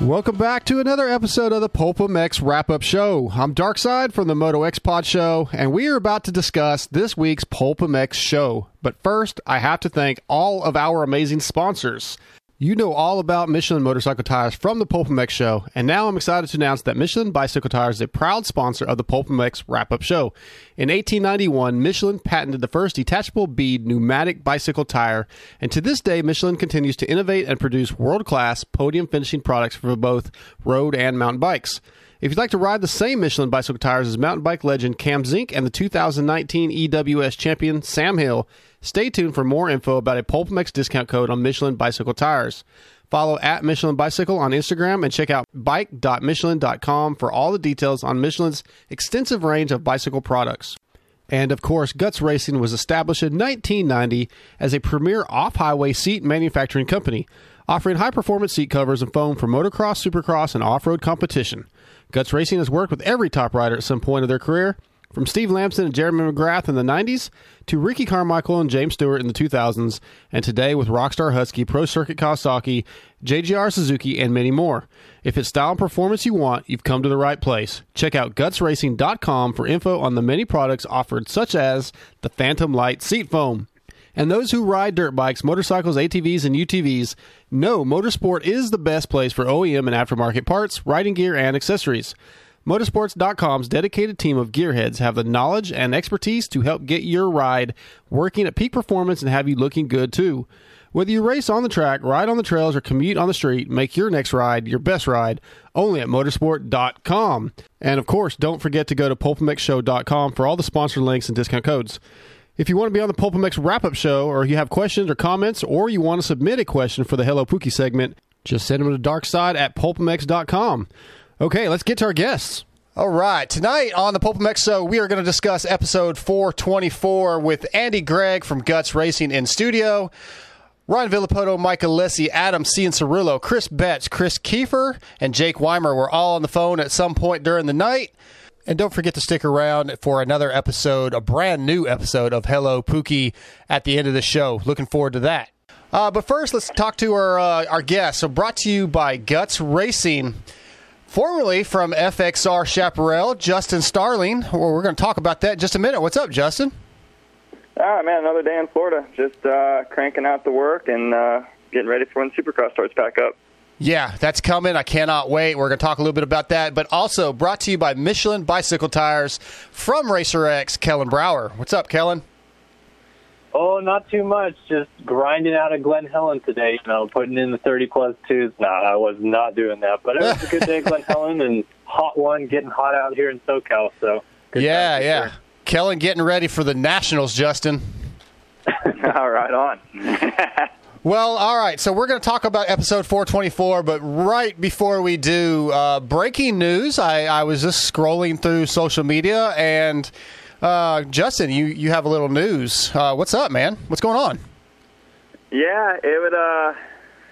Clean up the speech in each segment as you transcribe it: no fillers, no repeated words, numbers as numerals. Welcome back to another episode of the PulpMX Wrap-Up Show. I'm Darkside from the Moto X Pod Show, and we are about to discuss this week's PulpMX show. But first, I have to thank all of our amazing sponsors. You know all about Michelin motorcycle tires from the PulpMX Show, and now I'm excited to announce that Michelin Bicycle Tires is a proud sponsor of the PulpMX Wrap-Up Show. In 1891, Michelin patented the first detachable bead pneumatic bicycle tire, and to this day, Michelin continues to innovate and produce world-class podium finishing products for both road and mountain bikes. If you'd like to ride the same Michelin bicycle tires as mountain bike legend Cam Zink and the 2019 EWS champion Sam Hill, stay tuned for more info about a PulpMX discount code on Michelin bicycle tires. Follow at Michelin Bicycle on Instagram and check out bike.michelin.com for all the details on Michelin's extensive range of bicycle products. And of course, Guts Racing was established in 1990 as a premier off-highway seat manufacturing company, offering high-performance seat covers and foam for motocross, supercross, and off-road competition. Guts Racing has worked with every top rider at some point of their career, from Steve Lampson and Jeremy McGrath in the 90s, to Ricky Carmichael and James Stewart in the 2000s, and today with Rockstar Husky, Pro Circuit Kawasaki, JGR Suzuki, and many more. If it's style and performance you want, you've come to the right place. Check out gutsracing.com for info on the many products offered, such as the Phantom Light Seat Foam. And those who ride dirt bikes, motorcycles, ATVs, and UTVs know Motorsport is the best place for OEM and aftermarket parts, riding gear, and accessories. Motorsports.com's dedicated team of gearheads have the knowledge and expertise to help get your ride working at peak performance and have you looking good too. Whether you race on the track, ride on the trails, or commute on the street, make your next ride your best ride only at Motorsport.com. And of course, don't forget to go to PulpMXShow.com for all the sponsor links and discount codes. If you want to be on the PulpMX Wrap-Up Show, or you have questions or comments, or you want to submit a question for the Hello Pookie segment, just send them to Darkside at PulpMX.com. Okay, let's get to our guests. All right. Tonight on the PulpMX Show, we are going to discuss episode 424 with Andy Gregg from Guts Racing in studio, Ryan Villopoto, Mike Alessi, Adam Cianciarulo, Chris Betts, Chris Kiefer, and Jake Weimer were all on the phone at some point during the night. And don't forget to stick around for another episode, a brand new episode of Hello Pookie at the end of the show. Looking forward to that. But first, let's talk to our guest. So brought to you by Guts Racing. Formerly from FXR Chaparral, Justin Starling. Well, we're going to talk about that in just a minute. What's up, Justin? All right, man, another day in Florida. Just cranking out the work and getting ready for when Supercross starts back up. Yeah, that's coming. I cannot wait. We're going to talk a little bit about that, but also brought to you by Michelin Bicycle Tires from Racer X, Kellen Brauer. What's up, Kellen? Oh, not too much. Just grinding out of Glen Helen today, you know, putting in the 30-plus twos. No, I was not doing that, but it was a good day at Glen Helen and hot one, getting hot out here in SoCal. So Yeah. Sure. Kellen getting ready for the Nationals, Justin. All right, on. Well, all right, so we're going to talk about episode 424, but right before we do, breaking news. I was just scrolling through social media, and Justin, you have a little news. What's up, man? What's going on? Yeah, it was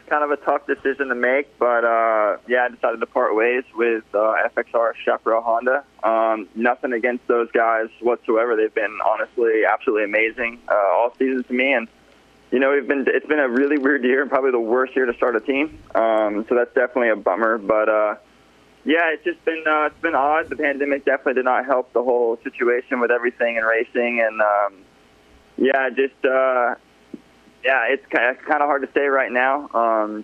kind of a tough decision to make, but I decided to part ways with FXR Chaparral Honda. Nothing against those guys whatsoever. They've been, honestly, absolutely amazing all season to me, and you know, it's been a really weird year and probably the worst year to start a team. So that's definitely a bummer. But, it's just been it's been odd. The pandemic definitely did not help the whole situation with everything and racing. And, it's kind of hard to say right now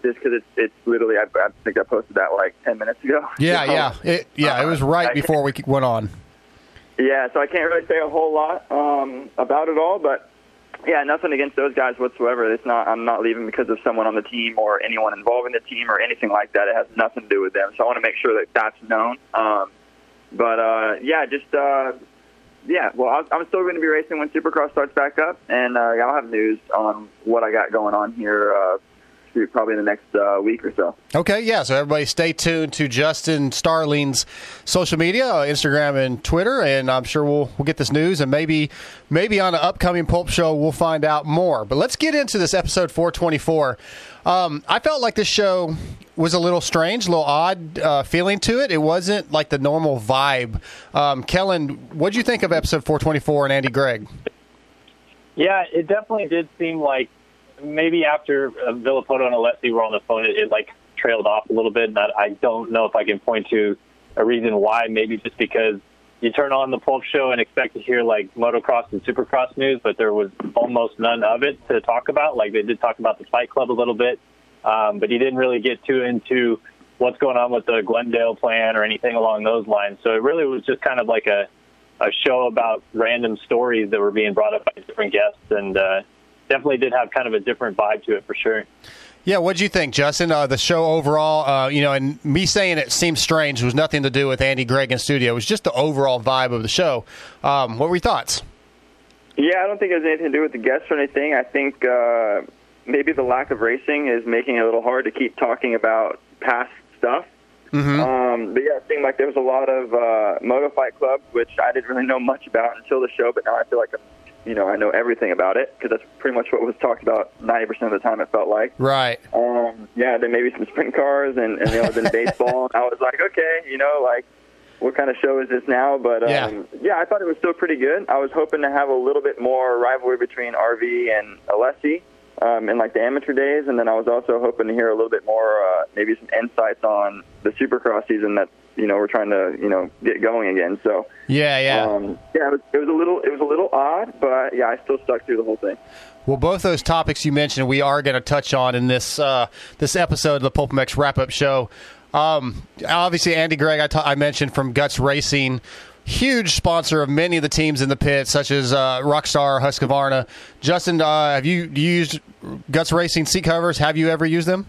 just because it's literally, I think I posted that like 10 minutes ago. Yeah, so, it was right before we went on. Yeah, so I can't really say a whole lot about it all, but yeah, nothing against those guys whatsoever. I'm not leaving because of someone on the team or anyone involved in the team or anything like that. It has nothing to do with them. So I want to make sure that that's known. I'm still going to be racing when Supercross starts back up, and I'll have news on what I got going on here probably in the next week or so. Okay, yeah, so everybody stay tuned to Justin Starling's social media, Instagram and Twitter, and I'm sure we'll get this news, and maybe on an upcoming Pulp Show we'll find out more. But let's get into this episode 424. I felt like this show was a little strange, a little odd feeling to it. It wasn't like the normal vibe. Kellen, what did you think of episode 424 and Andy Gregg? Yeah, it definitely did seem like maybe after Villopoto and Alessi were on the phone, it like trailed off a little bit. And I don't know if I can point to a reason why. Maybe just because you turn on the Pulp Show and expect to hear like motocross and supercross news, but there was almost none of it to talk about. Like, they did talk about the Fight Club a little bit, but you didn't really get too into what's going on with the Glendale plan or anything along those lines. So it really was just kind of like a show about random stories that were being brought up by different guests, and definitely did have kind of a different vibe to it for sure. Yeah, what did you think, Justin? The show overall, and me saying it seemed strange was nothing to do with Andy Gregg in studio. It was just the overall vibe of the show. What were your thoughts? Yeah, I don't think it has anything to do with the guests or anything. I think maybe the lack of racing is making it a little hard to keep talking about past stuff. Mm-hmm. But yeah, it seemed like there was a lot of Moto Fight Club, which I didn't really know much about until the show, but now I feel like I know everything about it, because that's pretty much what was talked about 90% of the time, it felt like. Right. Yeah, then maybe some sprint cars and then baseball. I was like, okay, what kind of show is this now? But, yeah, I thought it was still pretty good. I was hoping to have a little bit more rivalry between RV and Alessi in, the amateur days, and then I was also hoping to hear a little bit more, maybe some insights on the Supercross season that, we're trying to, get going again. So yeah. It was a little odd, but yeah, I still stuck through the whole thing. Well, both those topics you mentioned, we are going to touch on in this this episode of the PulpMX wrap-up show. Obviously, Andy Gregg, I mentioned from Guts Racing, huge sponsor of many of the teams in the pit, such as Rockstar Husqvarna. Justin, have you used Guts Racing seat covers? Have you ever used them?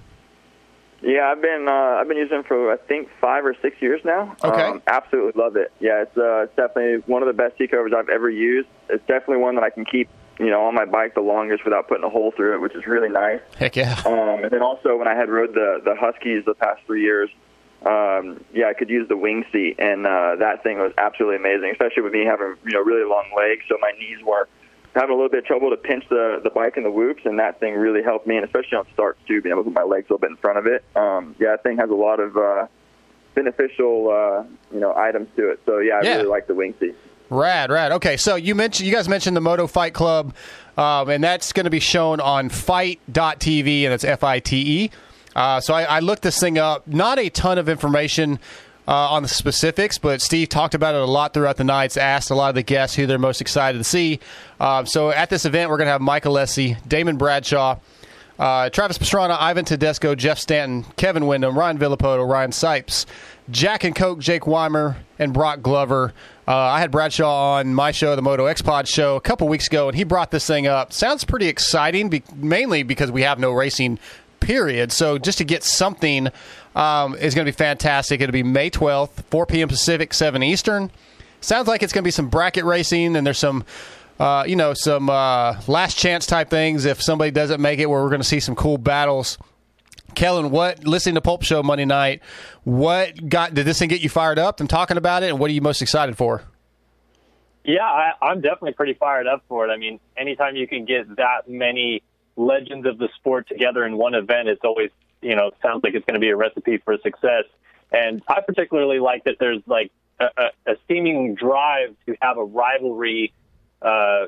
Yeah, I've been using them for, I think, 5 or 6 years now. Okay. Absolutely love it. Yeah, it's definitely one of the best seat covers I've ever used. It's definitely one that I can keep, on my bike the longest without putting a hole through it, which is really nice. Heck yeah. And then also when I had rode the Huskies the past 3 years, I could use the wing seat, and that thing was absolutely amazing, especially with me having, really long legs, so my knees were having a little bit of trouble to pinch the bike in the whoops, and that thing really helped me, and especially on starts too, being able to put my legs a little bit in front of it. That thing has a lot of beneficial, items to it. So, yeah, I really like the wing seat. Rad. Okay, so you guys mentioned the Moto Fight Club, and that's going to be shown on FITE.tv, and it's FITE. So I looked this thing up. Not a ton of information on the specifics, but Steve talked about it a lot throughout the nights, asked a lot of the guests who they're most excited to see. So at this event, we're going to have Mike Alessi, Damon Bradshaw, Travis Pastrana, Ivan Tedesco, Jeff Stanton, Kevin Windham, Ryan Villopoto, Ryan Sipes, Jack and Coke, Jake Weimer, and Brock Glover. I had Bradshaw on my show, the Moto X Pod Show, a couple weeks ago, and he brought this thing up. Sounds pretty exciting, mainly because we have no racing, period. So just to get something is going to be fantastic. It'll be May 12th, 4 p.m. Pacific, 7 Eastern. Sounds like it's going to be some bracket racing, and there's some, some last chance type things if somebody doesn't make it, where we're going to see some cool battles. Kellen, listening to Pulp Show Monday night, did this thing get you fired up? I'm talking about it, and what are you most excited for? Yeah, I'm definitely pretty fired up for it. I mean, anytime you can get that many legends of the sport together in one event, it's always, sounds like it's going to be a recipe for success. And I particularly like that there's like a seeming drive to have a rivalry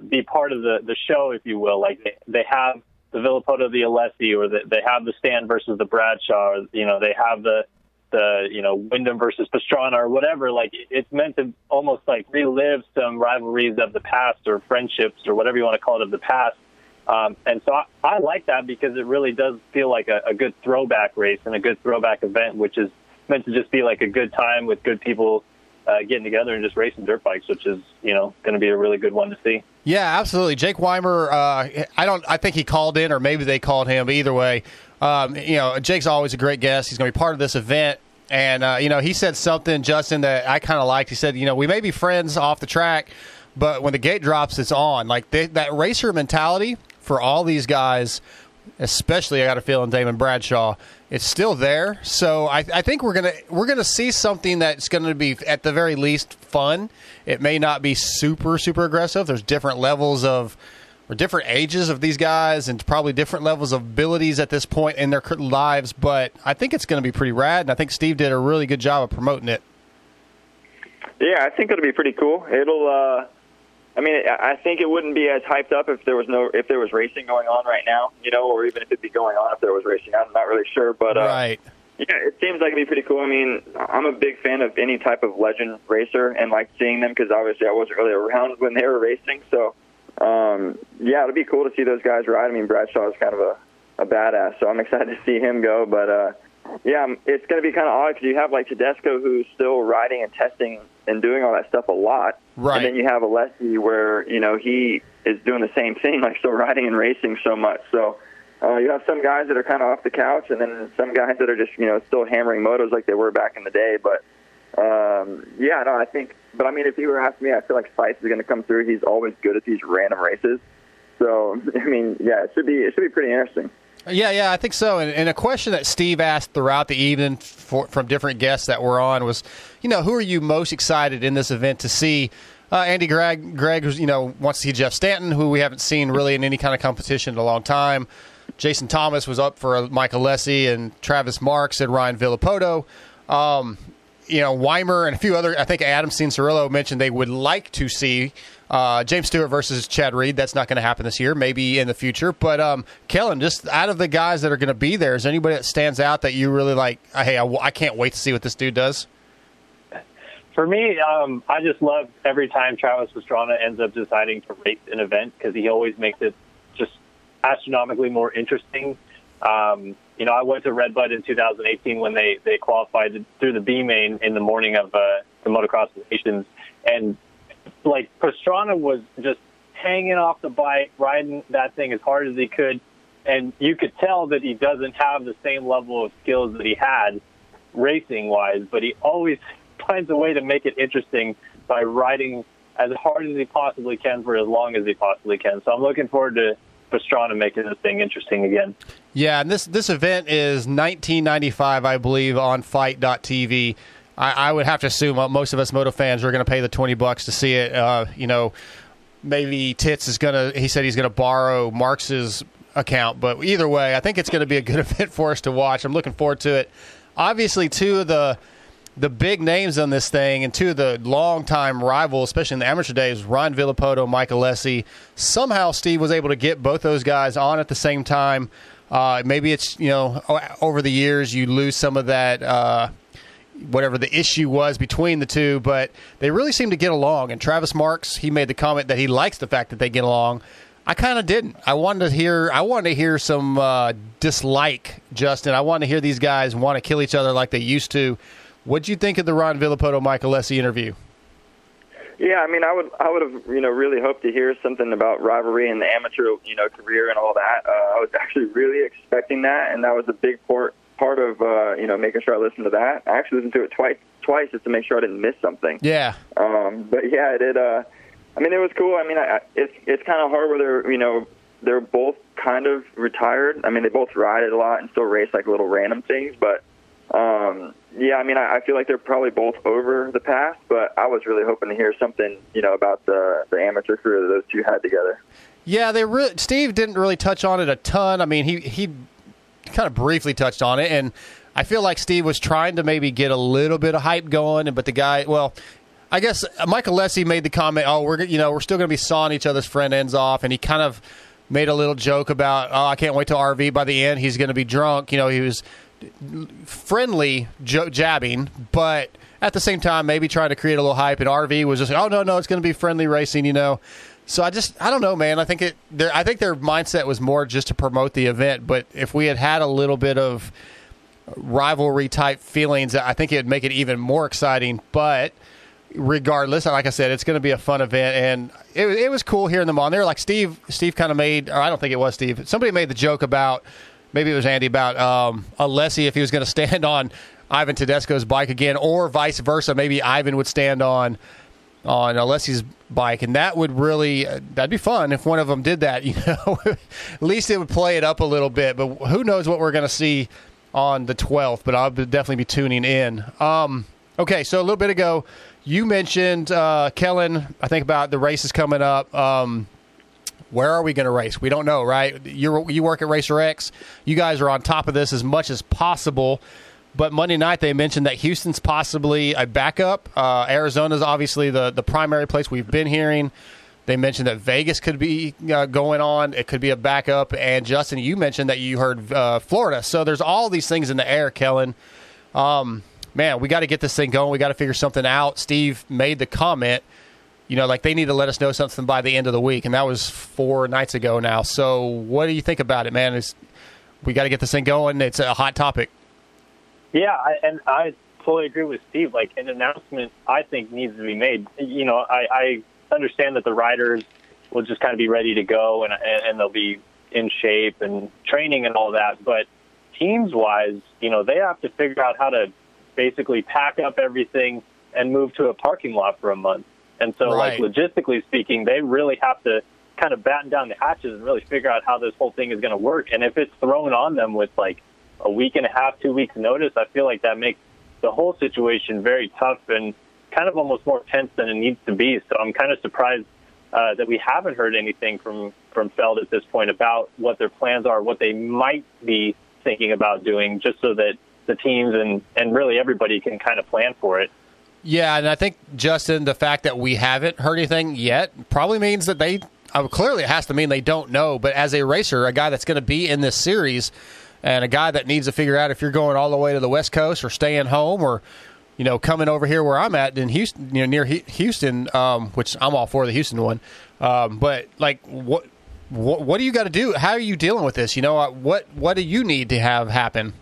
be part of the show, if you will. Like they have the Villopoto, the Alessi, or they have the Stan versus the Bradshaw, or, they have the Wyndham versus Pastrana or whatever. Like it's meant to almost like relive some rivalries of the past or friendships or whatever you want to call it of the past. And so I like that because it really does feel like a good throwback race and a good throwback event, which is meant to just be like a good time with good people getting together and just racing dirt bikes, which is, going to be a really good one to see. Yeah, absolutely. Jake Weimer, I think he called in, or maybe they called him. But either way, Jake's always a great guest. He's going to be part of this event. And, he said something, Justin, that I kind of liked. He said, we may be friends off the track, but when the gate drops, it's on. Like that racer mentality for all these guys especially I got a feeling Damon Bradshaw, it's still there. So I think we're gonna see something that's gonna be at the very least fun. It may not be super aggressive. There's different levels of, or different ages of these guys, and probably different levels of abilities at this point in their lives. But I think it's going to be pretty rad, and I think Steve did a really good job of promoting it. Yeah, I think it'll be pretty cool. It'll, I mean, I think it wouldn't be as hyped up if there was racing going on right now, you know, or even if it'd be going on if there was racing. I'm not really sure, but right. Yeah, it seems like it'd be pretty cool. I mean, I'm a big fan of any type of legend racer and like seeing them because obviously I wasn't really around when they were racing, so. Yeah, it'll be cool to see those guys ride. I mean, Bradshaw is kind of a badass, so I'm excited to see him go. But, yeah, it's going to be kind of odd because you have, like, Tedesco who's still riding and testing and doing all that stuff a lot. Right. And then you have Alessi where, you know, he is doing the same thing, like still riding and racing so much. So you have some guys that are kind of off the couch and then some guys that are just, you know, still hammering motos like they were back in the day. But, yeah, no, I think – but, I mean, if you were asking me, I feel like FITE is going to come through. He's always good at these random races. So, I mean, yeah, it should be pretty interesting. Yeah, I think so. And a question that Steve asked throughout the evening from different guests that were on was, you know, who are you most excited in this event to see? Andy Gregg, you know, wants to see Jeff Stanton, who we haven't seen really in any kind of competition in a long time. Jason Thomas was up for Mike Alessi, and Travis Marks and Ryan Villopoto. You know, Weimer and a few other, I think Adam Cianciarulo mentioned they would like to see James Stewart versus Chad Reed. That's not going to happen this year, maybe in the future. But, Kellen, just out of the guys that are going to be there, is there anybody that stands out that you really like, hey, I can't wait to see what this dude does? For me, I just love every time Travis Pastrana ends up deciding to race an event because he always makes it just astronomically more interesting. You know, I went to Red Bud in 2018 when they qualified through the B main in the morning of the Motocross Nations, and like Pastrana was just hanging off the bike, riding that thing as hard as he could, and you could tell that he doesn't have the same level of skills that he had racing wise, but he always finds a way to make it interesting by riding as hard as he possibly can for as long as he possibly can. So I'm looking forward to Pastrana making this thing interesting again. Yeah, and this event is $19.95, I believe, on FITE.tv. I would have to assume most of us moto fans are going to pay the $20 to see it. You know, maybe Titz is going to. He said he's going to borrow Marx's account, but either way, I think it's going to be a good event for us to watch. I'm looking forward to it. Obviously, two of the big names on this thing, and two of the longtime rivals, especially in the amateur days, Ryan Villopoto, Mike Alessi. Somehow Steve was able to get both those guys on at the same time. Maybe it's, you know, over the years you lose some of that, whatever the issue was between the two, but they really seem to get along. And Travis Marks, he made the comment that he likes the fact that they get along. I kind of didn't. I wanted to hear some dislike, Justin. I wanted to hear these guys want to kill each other like they used to. What do you think of the Ryan Villopoto, Mike Alessi interview? Yeah, I mean, I would have, you know, really hoped to hear something about rivalry and the amateur, you know, career and all that. I was actually really expecting that, and that was a big part of, you know, making sure I listened to that. I actually listened to it twice just to make sure I didn't miss something. Yeah. But yeah, it did. I mean, it was cool. I mean, it's kind of hard where they're, you know, they're both kind of retired. I mean, they both ride it a lot and still race like little random things, but. Yeah, I mean, I feel like they're probably both over the past, but I was really hoping to hear something, you know, about the amateur career that those two had together. Yeah, Steve didn't really touch on it a ton. I mean, he kind of briefly touched on it, and I feel like Steve was trying to maybe get a little bit of hype going, but the guy, well, I guess Mike Alessi made the comment, oh, we're still going to be sawing each other's front ends off, and he kind of made a little joke about, oh, I can't wait till RV by the end, he's going to be drunk. You know, he was friendly jabbing, but at the same time maybe trying to create a little hype, and RV was just, oh no, it's going to be friendly racing, you know. So I don't know, man. I think their mindset was more just to promote the event, but if we had a little bit of rivalry type feelings, I think it'd make it even more exciting. But regardless, like I said, it's going to be a fun event, and it was cool hearing them on there. Like Steve kind of made, or I don't think it was Steve, somebody made the joke about, maybe it was Andy, about Alessi, if he was going to stand on Ivan Tedesco's bike again, or vice versa. Maybe Ivan would stand on on Alessi's bike, and that would really, that'd be fun if one of them did that, you know. At least it would play it up a little bit, but who knows what we're going to see on the 12th, but I'll definitely be tuning in. Okay, so a little bit ago, you mentioned, Kellen, I think about the races coming up. Where are we going to race? We don't know, right? You work at Racer X. You guys are on top of this as much as possible. But Monday night they mentioned that Houston's possibly a backup. Arizona's obviously the primary place we've been hearing. They mentioned that Vegas could be going on. It could be a backup. And, Justin, you mentioned that you heard Florida. So there's all these things in the air, Kellen. Man, we got to get this thing going. We got to figure something out. Steve made the comment, you know, like they need to let us know something by the end of the week. And that was 4 nights ago now. So what do you think about it, man? We got to get this thing going. It's a hot topic. Yeah, and I totally agree with Steve. Like, an announcement, I think, needs to be made. You know, I understand that the riders will just kind of be ready to go, and they'll be in shape and training and all that. But teams-wise, you know, they have to figure out how to basically pack up everything and move to a parking lot for a month. And so, right, like, logistically speaking, they really have to kind of batten down the hatches and really figure out how this whole thing is going to work. And if it's thrown on them with, like, a week and a half, 2 weeks notice, I feel like that makes the whole situation very tough and kind of almost more tense than it needs to be. So I'm kind of surprised that we haven't heard anything from Feld at this point about what their plans are, what they might be thinking about doing, just so that the teams and really everybody can kind of plan for it. Yeah, and I think, Justin, the fact that we haven't heard anything yet probably means that they clearly it has to mean they don't know. But as a racer, a guy that's going to be in this series, and a guy that needs to figure out if you're going all the way to the West Coast or staying home or, you know, coming over here where I'm at in Houston, you know, near Houston, which I'm all for the Houston one. But, like, what do you got to do? How are you dealing with this? You know, what do you need to have happen?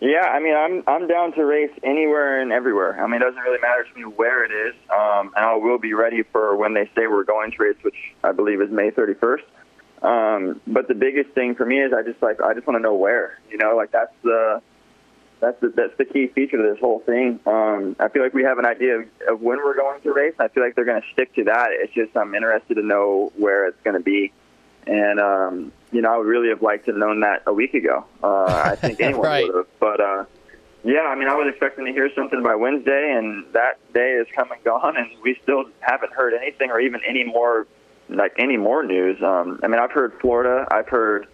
Yeah, I mean, I'm down to race anywhere and everywhere. I mean, it doesn't really matter to me where it is. And I will be ready for when they say we're going to race, which I believe is May 31st. But the biggest thing for me is I just want to know where, you know, like that's the key feature to this whole thing. I feel like we have an idea of when we're going to race. I feel like they're going to stick to that. It's just, I'm interested to know where it's going to be. And, you know, I would really have liked to have known that a week ago. I think anyone right. would have, but, yeah, I mean, I was expecting to hear something by Wednesday, and that day is come and gone, and we still haven't heard anything or even any more news. I mean, I've heard Florida, I've heard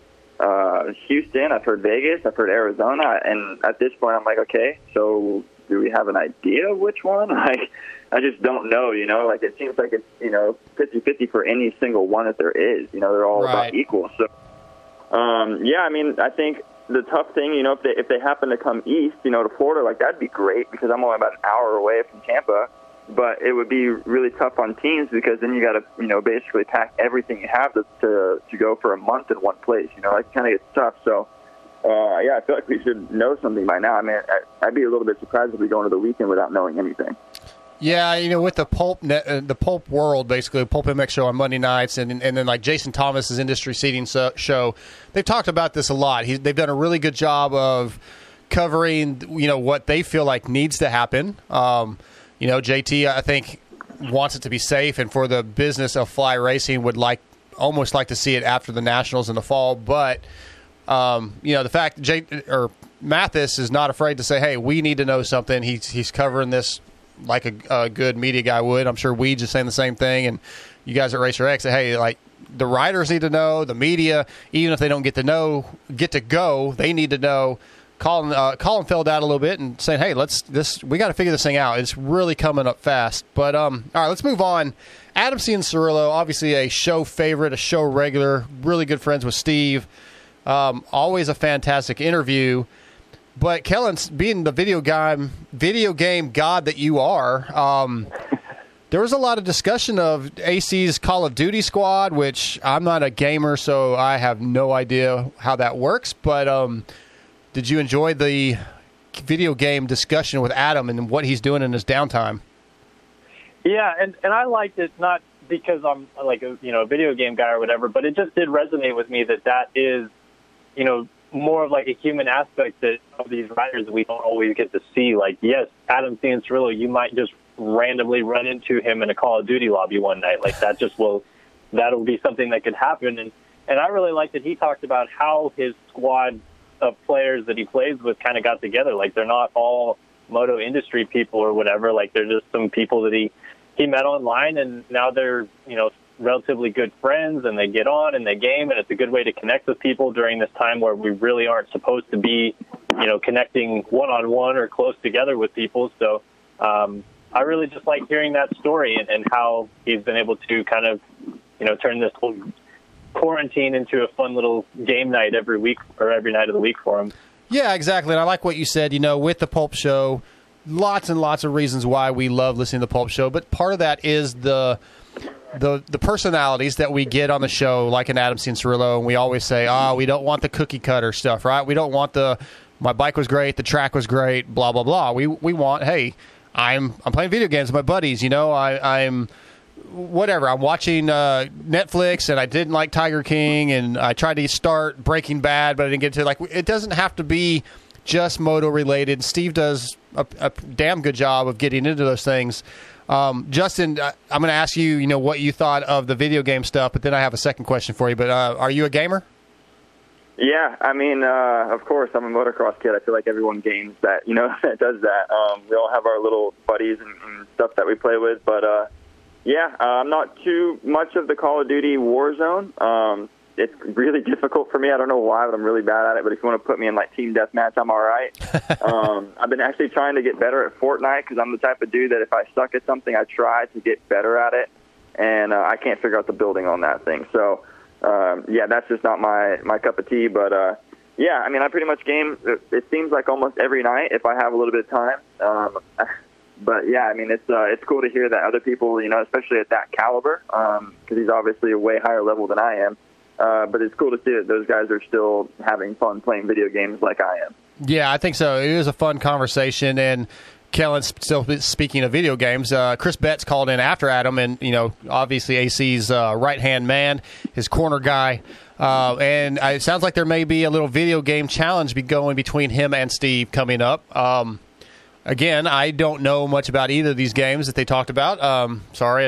Houston, I've heard Vegas, I've heard Arizona, and at this point I'm like, okay, so do we have an idea of which one? Like, I just don't know, you know? Like, it seems like it's, you know, 50-50 for any single one that there is. You know, they're all right. about equal. So, yeah, I mean, I think the tough thing, you know, if they happen to come east, you know, to Florida, like, that'd be great because I'm only about an hour away from Tampa. But it would be really tough on teams because then you got to, you know, basically pack everything you have to go for a month in one place. You know, it kind of gets tough. So, yeah, I feel like we should know something by now. I mean, I'd be a little bit surprised if we go into the weekend without knowing anything. Yeah, you know, with the Pulp world, basically, PulpMX show on Monday nights, and then like Jason Thomas's Industry Seating show, they've talked about this a lot. They've done a really good job of covering, you know, what they feel like needs to happen. You know, JT, I think, wants it to be safe, and for the business of Fly Racing would almost like to see it after the Nationals in the fall. But, you know, the fact that Mathis is not afraid to say, hey, we need to know something. He's covering this like a good media guy would. I'm sure Weed's just saying the same thing. And you guys at Racer X say, hey, like, the riders need to know, the media, even if they don't get to go, they need to know. Colin fell out a little bit and saying, hey, we got to figure this thing out. It's really coming up fast. But, all right, let's move on. Adam Cianciarulo, obviously a show favorite, a show regular, really good friends with Steve. Always a fantastic interview. But Kellen, being the video game god that you are, there was a lot of discussion of AC's Call of Duty squad, which I'm not a gamer, so I have no idea how that works. But, did you enjoy the video game discussion with Adam and what he's doing in his downtime? Yeah, and I liked it, not because I'm like a video game guy or whatever, but it just did resonate with me that is, you know, more of like a human aspect that of these riders that we don't always get to see. Like, yes, Adam Cianciarulo, you might just randomly run into him in a Call of Duty lobby one night. Like, that just will, that'll be something that could happen. And I really like that he talked about how his squad of players that he plays with kind of got together. Like, they're not all moto industry people or whatever. Like, they're just some people that he met online, and now they're, you know, relatively good friends, and they get on and they game, and it's a good way to connect with people during this time where we really aren't supposed to be, you know, connecting one-on-one or close together with people. So I really just like hearing that story and how he's been able to kind of, you know, turn this whole quarantine into a fun little game night every week or every night of the week for him. Yeah, exactly. And I like what you said, you know, with the Pulp Show, lots and lots of reasons why we love listening to the Pulp Show, but part of that is the personalities that we get on the show, like an Adam Cianciarulo, and we always say, we don't want the cookie cutter stuff, right? We don't want the, my bike was great, the track was great, blah, blah, blah. We want, hey, I'm playing video games with my buddies, you know, I'm whatever, I'm watching Netflix, and I didn't like Tiger King, and I tried to start Breaking Bad, but I didn't get to, like, it doesn't have to be just moto-related. Steve does a damn good job of getting into those things. Justin, I'm going to ask you, you know, what you thought of the video game stuff, but then I have a second question for you. But are you a gamer? Yeah, I mean, of course, I'm a motocross kid. I feel like everyone games that, you know, that does that. We all have our little buddies and stuff that we play with. But, I'm not too much of the Call of Duty Warzone. It's really difficult for me. I don't know why, but I'm really bad at it. But if you want to put me in, like, team deathmatch, I'm all right. I've been actually trying to get better at Fortnite because I'm the type of dude that if I suck at something, I try to get better at it, and I can't figure out the building on that thing. So, that's just not my cup of tea. But, I mean, I pretty much game, it seems like almost every night if I have a little bit of time. But, yeah, I mean, it's cool to hear that other people, you know, especially at that caliber, because he's obviously a way higher level than I am. But it's cool to see that those guys are still having fun playing video games like I am. Yeah, I think so. It was a fun conversation. And Kellen, still speaking of video games, Chris Betts called in after Adam, and, you know, obviously AC's right-hand man, his corner guy. And it sounds like there may be a little video game challenge going between him and Steve coming up. Again, I don't know much about either of these games that they talked about. Sorry,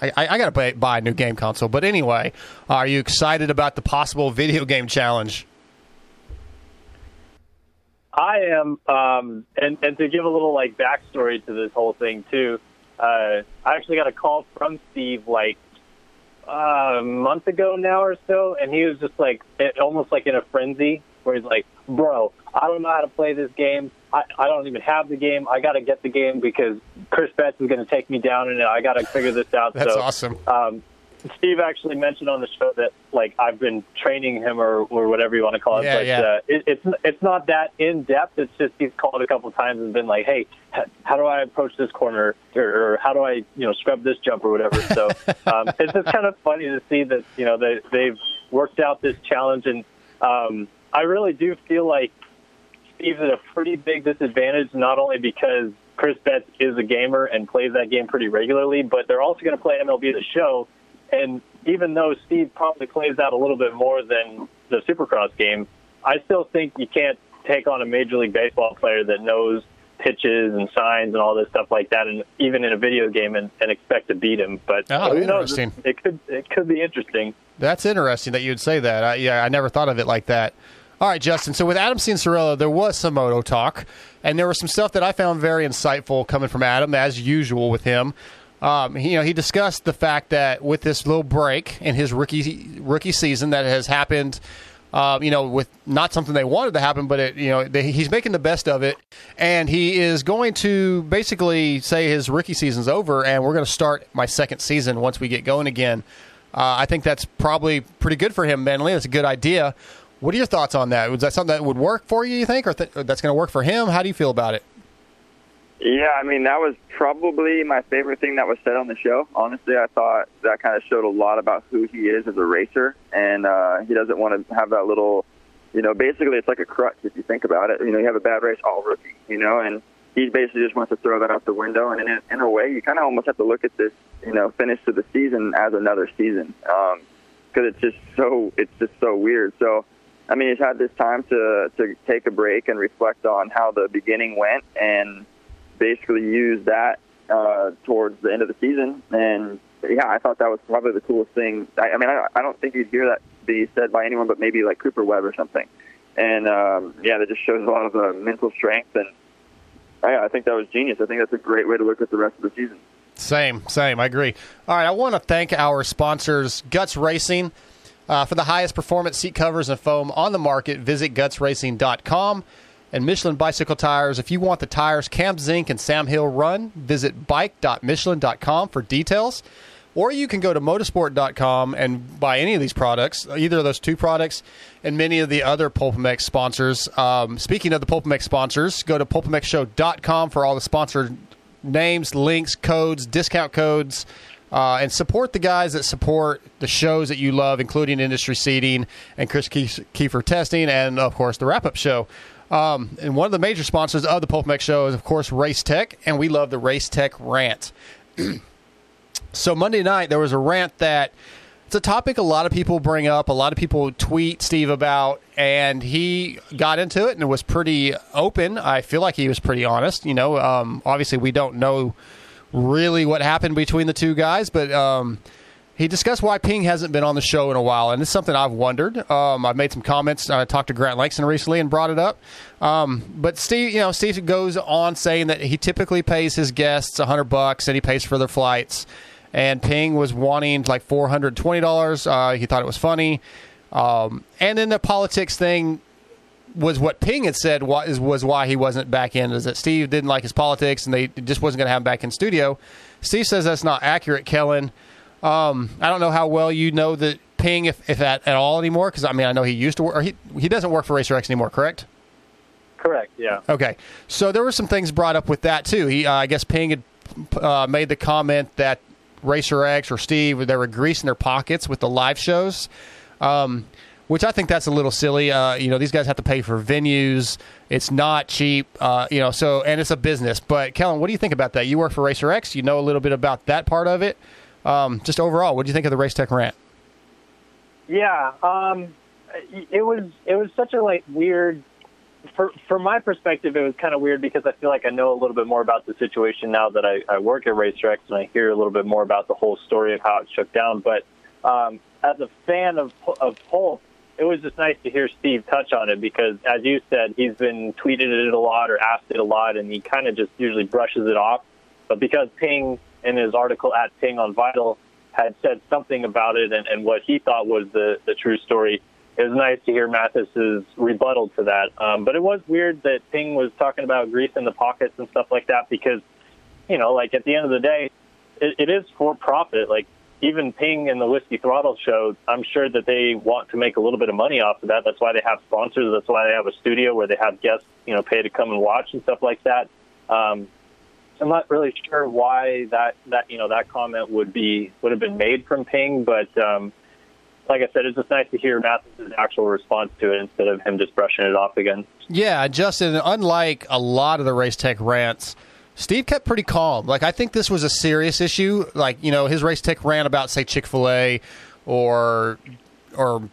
I got to buy a new game console. But anyway, are you excited about the possible video game challenge? I am. And to give a little, like, backstory to this whole thing, too, I actually got a call from Steve, like, a month ago now or so, and he was just, like, almost like in a frenzy where he's like, bro, I don't know how to play this game. I don't even have the game. I got to get the game because Chris Betts is going to take me down, and I got to figure this out. That's so awesome. Steve actually mentioned on the show that, like, I've been training him or whatever you want to call it. It's not that in-depth. It's just he's called a couple times and been like, hey, how do I approach this corner? Or how do I, you know, scrub this jump or whatever? So it's just kind of funny to see that, you know, they've worked out this challenge. And I really do feel like Steve's at a pretty big disadvantage, not only because Chris Betts is a gamer and plays that game pretty regularly, but they're also going to play MLB The Show. And even though Steve probably plays that a little bit more than the Supercross game, I still think you can't take on a Major League Baseball player that knows pitches and signs and all this stuff like that, and even in a video game, and expect to beat him. But who knows? It could be interesting. That's interesting that you would say that. I never thought of it like that. All right, Justin, so with Adam Cianciarulo, there was some moto talk, and there was some stuff that I found very insightful coming from Adam, as usual with him. He discussed the fact that with this little break in his rookie season that has happened, with not something they wanted to happen, but he's making the best of it, and he is going to basically say his rookie season's over, and we're going to start my second season once we get going again. I think that's probably pretty good for him mentally. That's a good idea. What are your thoughts on that? Was that something that would work for you think, or that's going to work for him? How do you feel about it? Yeah, I mean, that was probably my favorite thing that was said on the show. Honestly, I thought that kind of showed a lot about who he is as a racer, and he doesn't want to have that little, you know, basically it's like a crutch if you think about it. You know, you have a bad race, all rookie, you know, and he basically just wants to throw that out the window, and in a way, you kind of almost have to look at this, you know, finish to the season as another season, because it's just so weird. So, I mean, he's had this time to take a break and reflect on how the beginning went and basically use that towards the end of the season. And yeah, I thought that was probably the coolest thing. I mean, I don't think you'd hear that be said by anyone, but maybe like Cooper Webb or something. And yeah, that just shows a lot of mental strength. And yeah, I think that was genius. I think that's a great way to look at the rest of the season. Same. I agree. All right, I want to thank our sponsors, Guts Racing. For the highest performance seat covers and foam on the market, visit gutsracing.com. And Michelin Bicycle Tires, if you want the tires Cam Zink and Sam Hill run, visit bike.michelin.com for details. Or you can go to motorsport.com and buy any of these products, either of those two products, and many of the other PulpMX sponsors. Speaking of the PulpMX sponsors, go to pulpmxshow.com for all the sponsored names, links, codes, discount codes, and support the guys that support the shows that you love, including Industry Seating and Chris Kiefer Testing and, of course, the wrap-up show. And one of the major sponsors of the PulpMX show is, of course, Race Tech, and we love the Race Tech rant. So Monday night, there was a rant that it's a topic a lot of people bring up, a lot of people tweet Steve about, and he got into it and was pretty open. I feel like he was pretty honest. You know, obviously, we don't know really what happened between the two guys, but he discussed why Ping hasn't been on the show in a while, and it's something I've wondered. I've made some comments. I talked to Grant Langston recently and brought it up. But Steve, you know, Steve goes on saying that he typically pays his guests $100 and he pays for their flights, and Ping was wanting like $420. He thought it was funny. And then the politics thing was what Ping had said was why he wasn't back in, is that Steve didn't like his politics and they just wasn't going to have him back in studio. Steve says that's not accurate, Kellen. I don't know how well you know that Ping, if at all anymore, because, I mean, I know he used to work, or he doesn't work for Racer X anymore, correct? Correct, yeah. Okay. So there were some things brought up with that, too. He, I guess Ping had made the comment that Racer X or Steve, they were greasing their pockets with the live shows. Which I think that's a little silly. You know, these guys have to pay for venues. It's not cheap, you know, so, and it's a business. But, Kellen, what do you think about that? You work for Racer X. You know a little bit about that part of it. Just overall, what do you think of the Race Tech rant? Yeah, it was such a, like, weird, from my perspective, it was kind of weird because I feel like I know a little bit more about the situation now that I work at Racer X and I hear a little bit more about the whole story of how it shook down. But as a fan of Pulp, it was just nice to hear Steve touch on it because, as you said, he's been tweeted it a lot or asked it a lot, and he kind of just usually brushes it off. But because Ping, in his article at Ping on Vital, had said something about it and what he thought was the true story, it was nice to hear Mathis's rebuttal to that. But it was weird that Ping was talking about grease in the pockets and stuff like that because, you know, like, at the end of the day, it is for profit. Like, even Ping and the Whiskey Throttle show, I'm sure that they want to make a little bit of money off of that. That's why they have sponsors. That's why they have a studio where they have guests, you know, pay to come and watch and stuff like that. I'm not really sure why that you know, that comment would have been made from Ping, but like I said, it's just nice to hear Mathis's actual response to it instead of him just brushing it off again. Yeah, Justin, unlike a lot of the Race Tech rants, Steve kept pretty calm. Like, I think this was a serious issue. Like, you know, his Race Tech rant about, say, Chick-fil-A or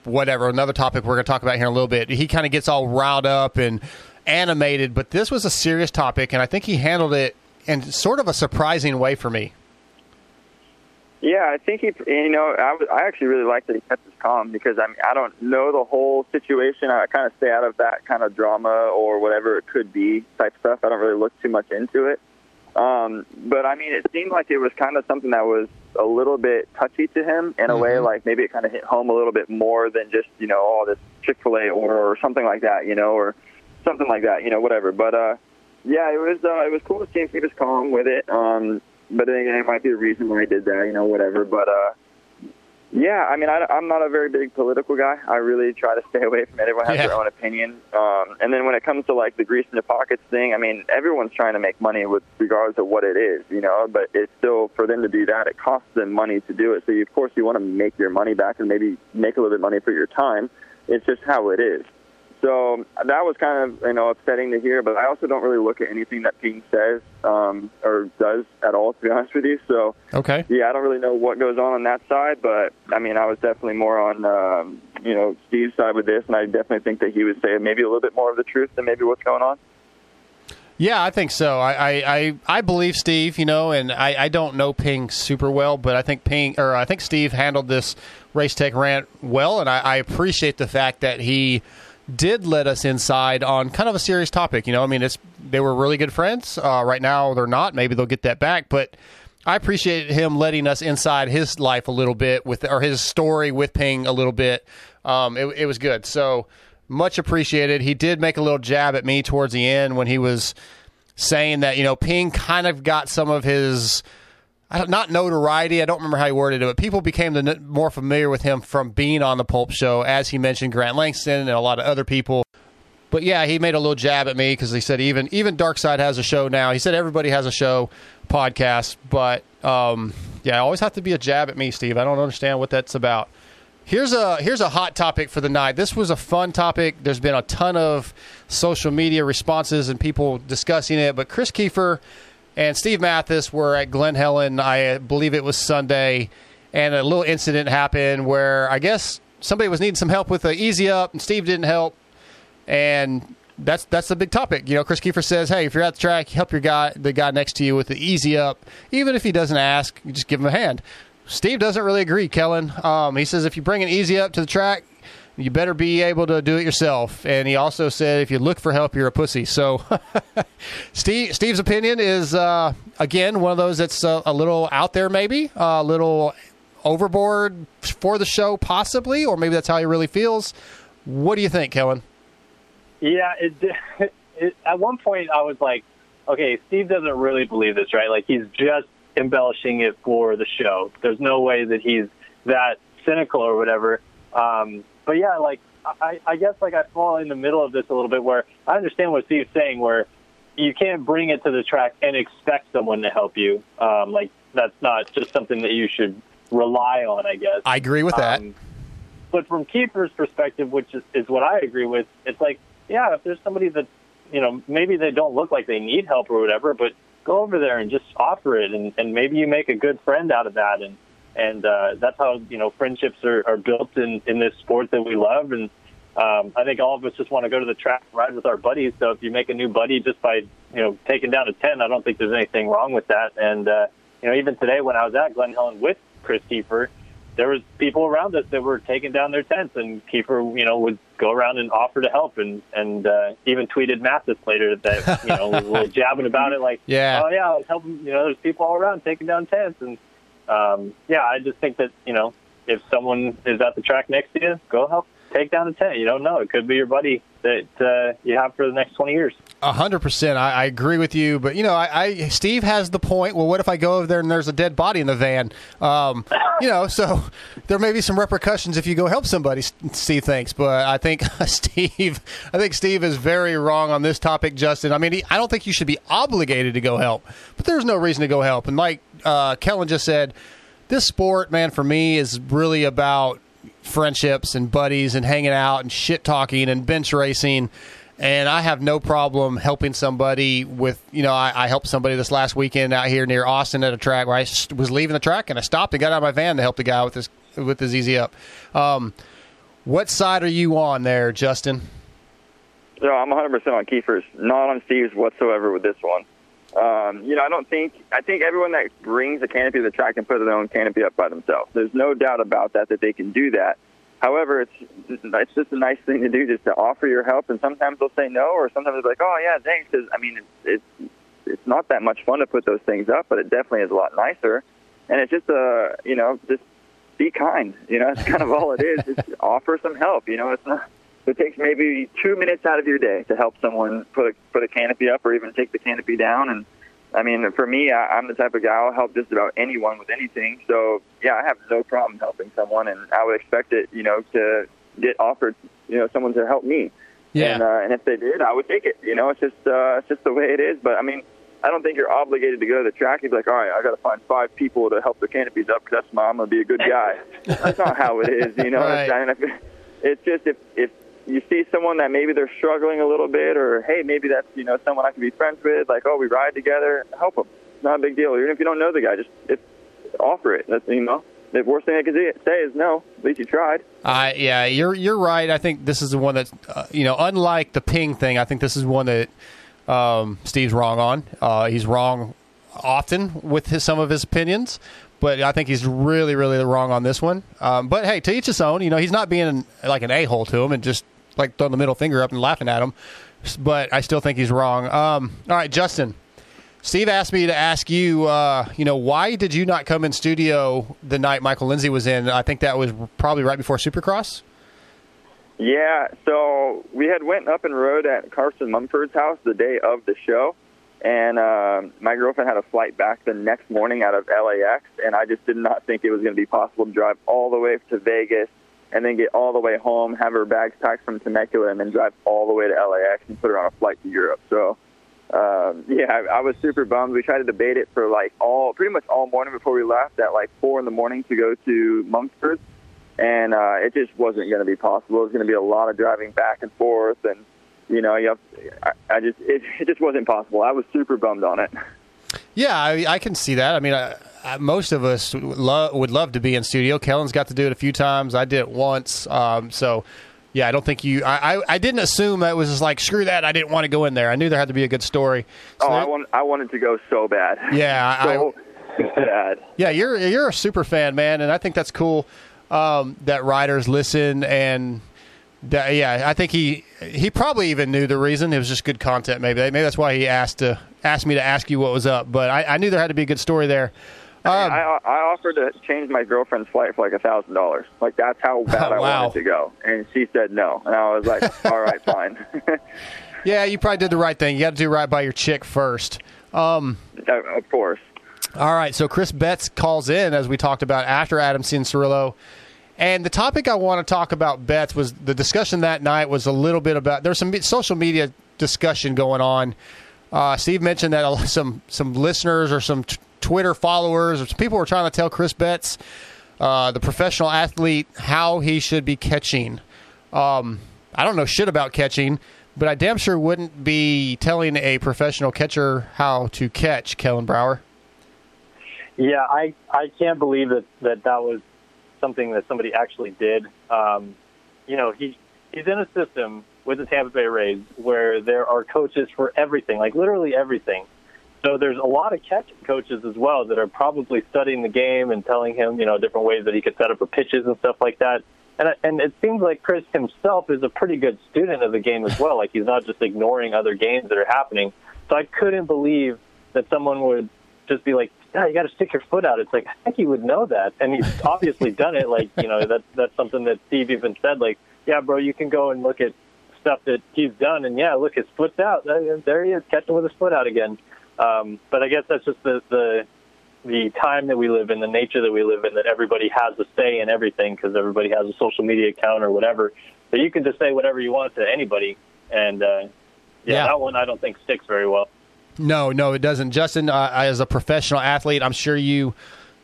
whatever, another topic we're going to talk about here in a little bit, he kind of gets all riled up and animated, but this was a serious topic, and I think he handled it in sort of a surprising way for me. Yeah, I think he, you know, I actually really liked that he kept his calm because, I mean, I don't know the whole situation. I kind of stay out of that kind of drama or whatever it could be type stuff. I don't really look too much into it. But, I mean, it seemed like it was kind of something that was a little bit touchy to him in a way, like maybe it kind of hit home a little bit more than just, you know, all this Chick-fil-A order or something like that, you know, whatever. But, yeah, it was cool to see him keep his calm with it. But then again, it might be the reason why he did that, you know, whatever. But, yeah, I mean, I'm not a very big political guy. I really try to stay away from it. Everyone has their own opinion. And then when it comes to, like, the grease in the pockets thing, I mean, everyone's trying to make money with regards to what it is, you know. But it's still, for them to do that, it costs them money to do it. So, of course, you want to make your money back and maybe make a little bit of money for your time. It's just how it is. So that was kind of, you know, upsetting to hear, but I also don't really look at anything that Ping says or does at all, to be honest with you. So, okay. Yeah, I don't really know what goes on that side, but, I mean, I was definitely more on, you know, Steve's side with this, and I definitely think that he would say maybe a little bit more of the truth than maybe what's going on. Yeah, I think so. I believe Steve, you know, and I don't know Ping super well, but I think Steve handled this race tech rant well, and I appreciate the fact that he did let us inside on kind of a serious topic. You know, I mean, they were really good friends. Right now they're not. Maybe they'll get that back, but I appreciate him letting us inside his life a little bit or his story with Ping a little bit. It was good. So much appreciated. He did make a little jab at me towards the end when he was saying that, you know, Ping kind of got some of his, not notoriety. I don't remember how he worded it, but people became more familiar with him from being on the Pulp Show, as he mentioned Grant Langston and a lot of other people. But yeah, he made a little jab at me because he said even Darkside has a show now. He said everybody has a show, podcast, but yeah, I always have to be a jab at me, Steve. I don't understand what that's about. Here's a hot topic for the night. This was a fun topic. There's been a ton of social media responses and people discussing it, but Chris Kiefer and Steve Mathis were at Glen Helen, I believe it was Sunday, and a little incident happened where I guess somebody was needing some help with an easy up, and Steve didn't help. And that's the big topic. You know, Chris Kiefer says, hey, if you're at the track, help the guy next to you with the easy up. Even if he doesn't ask, you just give him a hand. Steve doesn't really agree, Kellen. He says if you bring an easy up to the track, you better be able to do it yourself. And he also said if you look for help, you're a pussy. So Steve's opinion is, again, one of those that's a little out there maybe, a little overboard for the show possibly, or maybe that's how he really feels. What do you think, Kellen? Yeah, at one point I was like, okay, Steve doesn't really believe this, right? Like, he's just embellishing it for the show. There's no way that he's that cynical or whatever. But yeah, like, I guess like I fall in the middle of this a little bit, where I understand what Steve's saying, where you can't bring it to the track and expect someone to help you. Like, that's not just something that you should rely on, I guess. I agree with that. But from Kiefer's perspective, which is what I agree with, it's like, yeah, if there's somebody that, you know, maybe they don't look like they need help or whatever, but go over there and just offer it, and maybe you make a good friend out of that, and that's how, you know, friendships are built in this sport that we love. And I think all of us just want to go to the track and ride with our buddies, so if you make a new buddy just by, you know, taking down a 10, I don't think there's anything wrong with that. And, you know, even today when I was at Glen Helen with Chris Kiefer, there was people around us that were taking down their tents, and Kiefer, you know, would go around and offer to help, and even tweeted Mathis later that, you know, was jabbing about it, like, yeah, oh yeah, I was helping, you know, there's people all around taking down tents. And yeah, I just think that, you know, if someone is at the track next to you, go help take down a tent. You don't know, it could be your buddy that you have for the next 20 years. 100%, I agree with you, but you know, Steve has the point. Well, what if I go over there and there's a dead body in the van? You know, so there may be some repercussions if you go help somebody. Steve thinks, but I think Steve is very wrong on this topic, Justin. I mean, I don't think you should be obligated to go help, but there's no reason to go help. And like Kellen just said, this sport, man, for me is really about friendships and buddies and hanging out and shit talking and bench racing. And I have no problem helping somebody with, you know, I helped somebody this last weekend out here near Austin at a track where I was leaving the track, and I stopped and got out of my van to help the guy with his easy up. What side are you on there, Justin? No, I'm 100% on Kiefer's, not on Steve's whatsoever with this one. You know, I think everyone that brings a canopy to the track can put their own canopy up by themselves. There's no doubt about that they can do that. However, it's just a nice thing to do, just to offer your help. And sometimes they'll say no, or sometimes they're like, oh, yeah, thanks. Because, I mean, it's not that much fun to put those things up, but it definitely is a lot nicer. And it's just, you know, just be kind. You know, that's kind of all it is. Just offer some help. You know, it takes maybe 2 minutes out of your day to help someone put a canopy up, or even take the canopy down. And, I mean, for me, I'm the type of guy, I'll help just about anyone with anything. So, yeah, I have no problem helping someone, and I would expect it, you know, to get offered, you know, someone to help me. Yeah. And if they did, I would take it. You know, it's just the way it is. But, I mean, I don't think you're obligated to go to the track and be like, all right, I got to find 5 people to help the canopies up because that's my, I'm going to be a good guy. That's not how it is, you know. Right. It's just if you see someone that maybe they're struggling a little bit, or, hey, maybe that's, you know, someone I could be friends with, like, oh, we ride together, help them. It's not a big deal. Even if you don't know the guy, just offer it. That's, you know, the worst thing I could say is no. At least you tried. Yeah, you're right. I think this is the one that, you know, unlike the Ping thing, I think this is one that Steve's wrong on. He's wrong often with some of his opinions, but I think he's really, really wrong on this one. But hey, to each his own. You know, he's not being like an a-hole to him and just like throwing the middle finger up and laughing at him. But I still think he's wrong. All right, Justin. Steve asked me to ask you, you know, why did you not come in studio the night Michael Lindsay was in? I think that was probably right before Supercross. Yeah, so we had went up and rode at Carson Mumford's house the day of the show, and my girlfriend had a flight back the next morning out of LAX, and I just did not think it was going to be possible to drive all the way to Vegas and then get all the way home, have her bags packed from Temecula, and then drive all the way to LAX and put her on a flight to Europe. So... I was super bummed. We tried to debate it for like pretty much all morning before we left at like 4 a.m. to go to Mumford, and it just wasn't going to be possible. It was going to be a lot of driving back and forth, and you know, it just wasn't possible. I was super bummed on it. Yeah, I can see that. I mean, most of us would love to be in studio. Kellen's got to do it a few times. I did it once, so. Yeah, I don't think you... I didn't assume that it was just like, screw that, I didn't want to go in there. I knew there had to be a good story. So I wanted to go so bad. Yeah. So bad. Yeah, you're a super fan, man, and I think that's cool that riders listen. And, I think he probably even knew the reason. It was just good content, maybe. Maybe that's why he asked me to ask you what was up. But I knew there had to be a good story there. I offered to change my girlfriend's flight for like $1,000. Like, that's how bad I wanted to go. And she said no. And I was like, all right, fine. Yeah, you probably did the right thing. You got to do right by your chick first. Of course. All right, so Chris Betts calls in, as we talked about, after Adam Cianciarulo. And the topic I want to talk about Betts was the discussion that night was a little bit about – there's some social media discussion going on. Steve mentioned that some listeners or some Twitter followers or some people were trying to tell Chris Betts, the professional athlete, how he should be catching. I don't know shit about catching, but I damn sure wouldn't be telling a professional catcher how to catch, Kellen Brauer. Yeah, I can't believe that was something that somebody actually did. You know, he's in a system with the Tampa Bay Rays where there are coaches for everything, like literally everything. So there's a lot of catching coaches as well that are probably studying the game and telling him, you know, different ways that he could set up for pitches and stuff like that. And it seems like Chris himself is a pretty good student of the game as well. Like, he's not just ignoring other games that are happening. So I couldn't believe that someone would just be like, "Yeah, you got to stick your foot out." It's like, I think he would know that, and he's obviously done it. Like, you know, that's something that Steve even said. Like, yeah, bro, you can go and look at stuff that he's done, and yeah, look, his foot's out. There he is, catching with his foot out again. But I guess that's just the time that we live in, the nature that we live in, that everybody has a say in everything because everybody has a social media account or whatever. So you can just say whatever you want to anybody. And, that one I don't think sticks very well. No, it doesn't. Justin, as a professional athlete, I'm sure you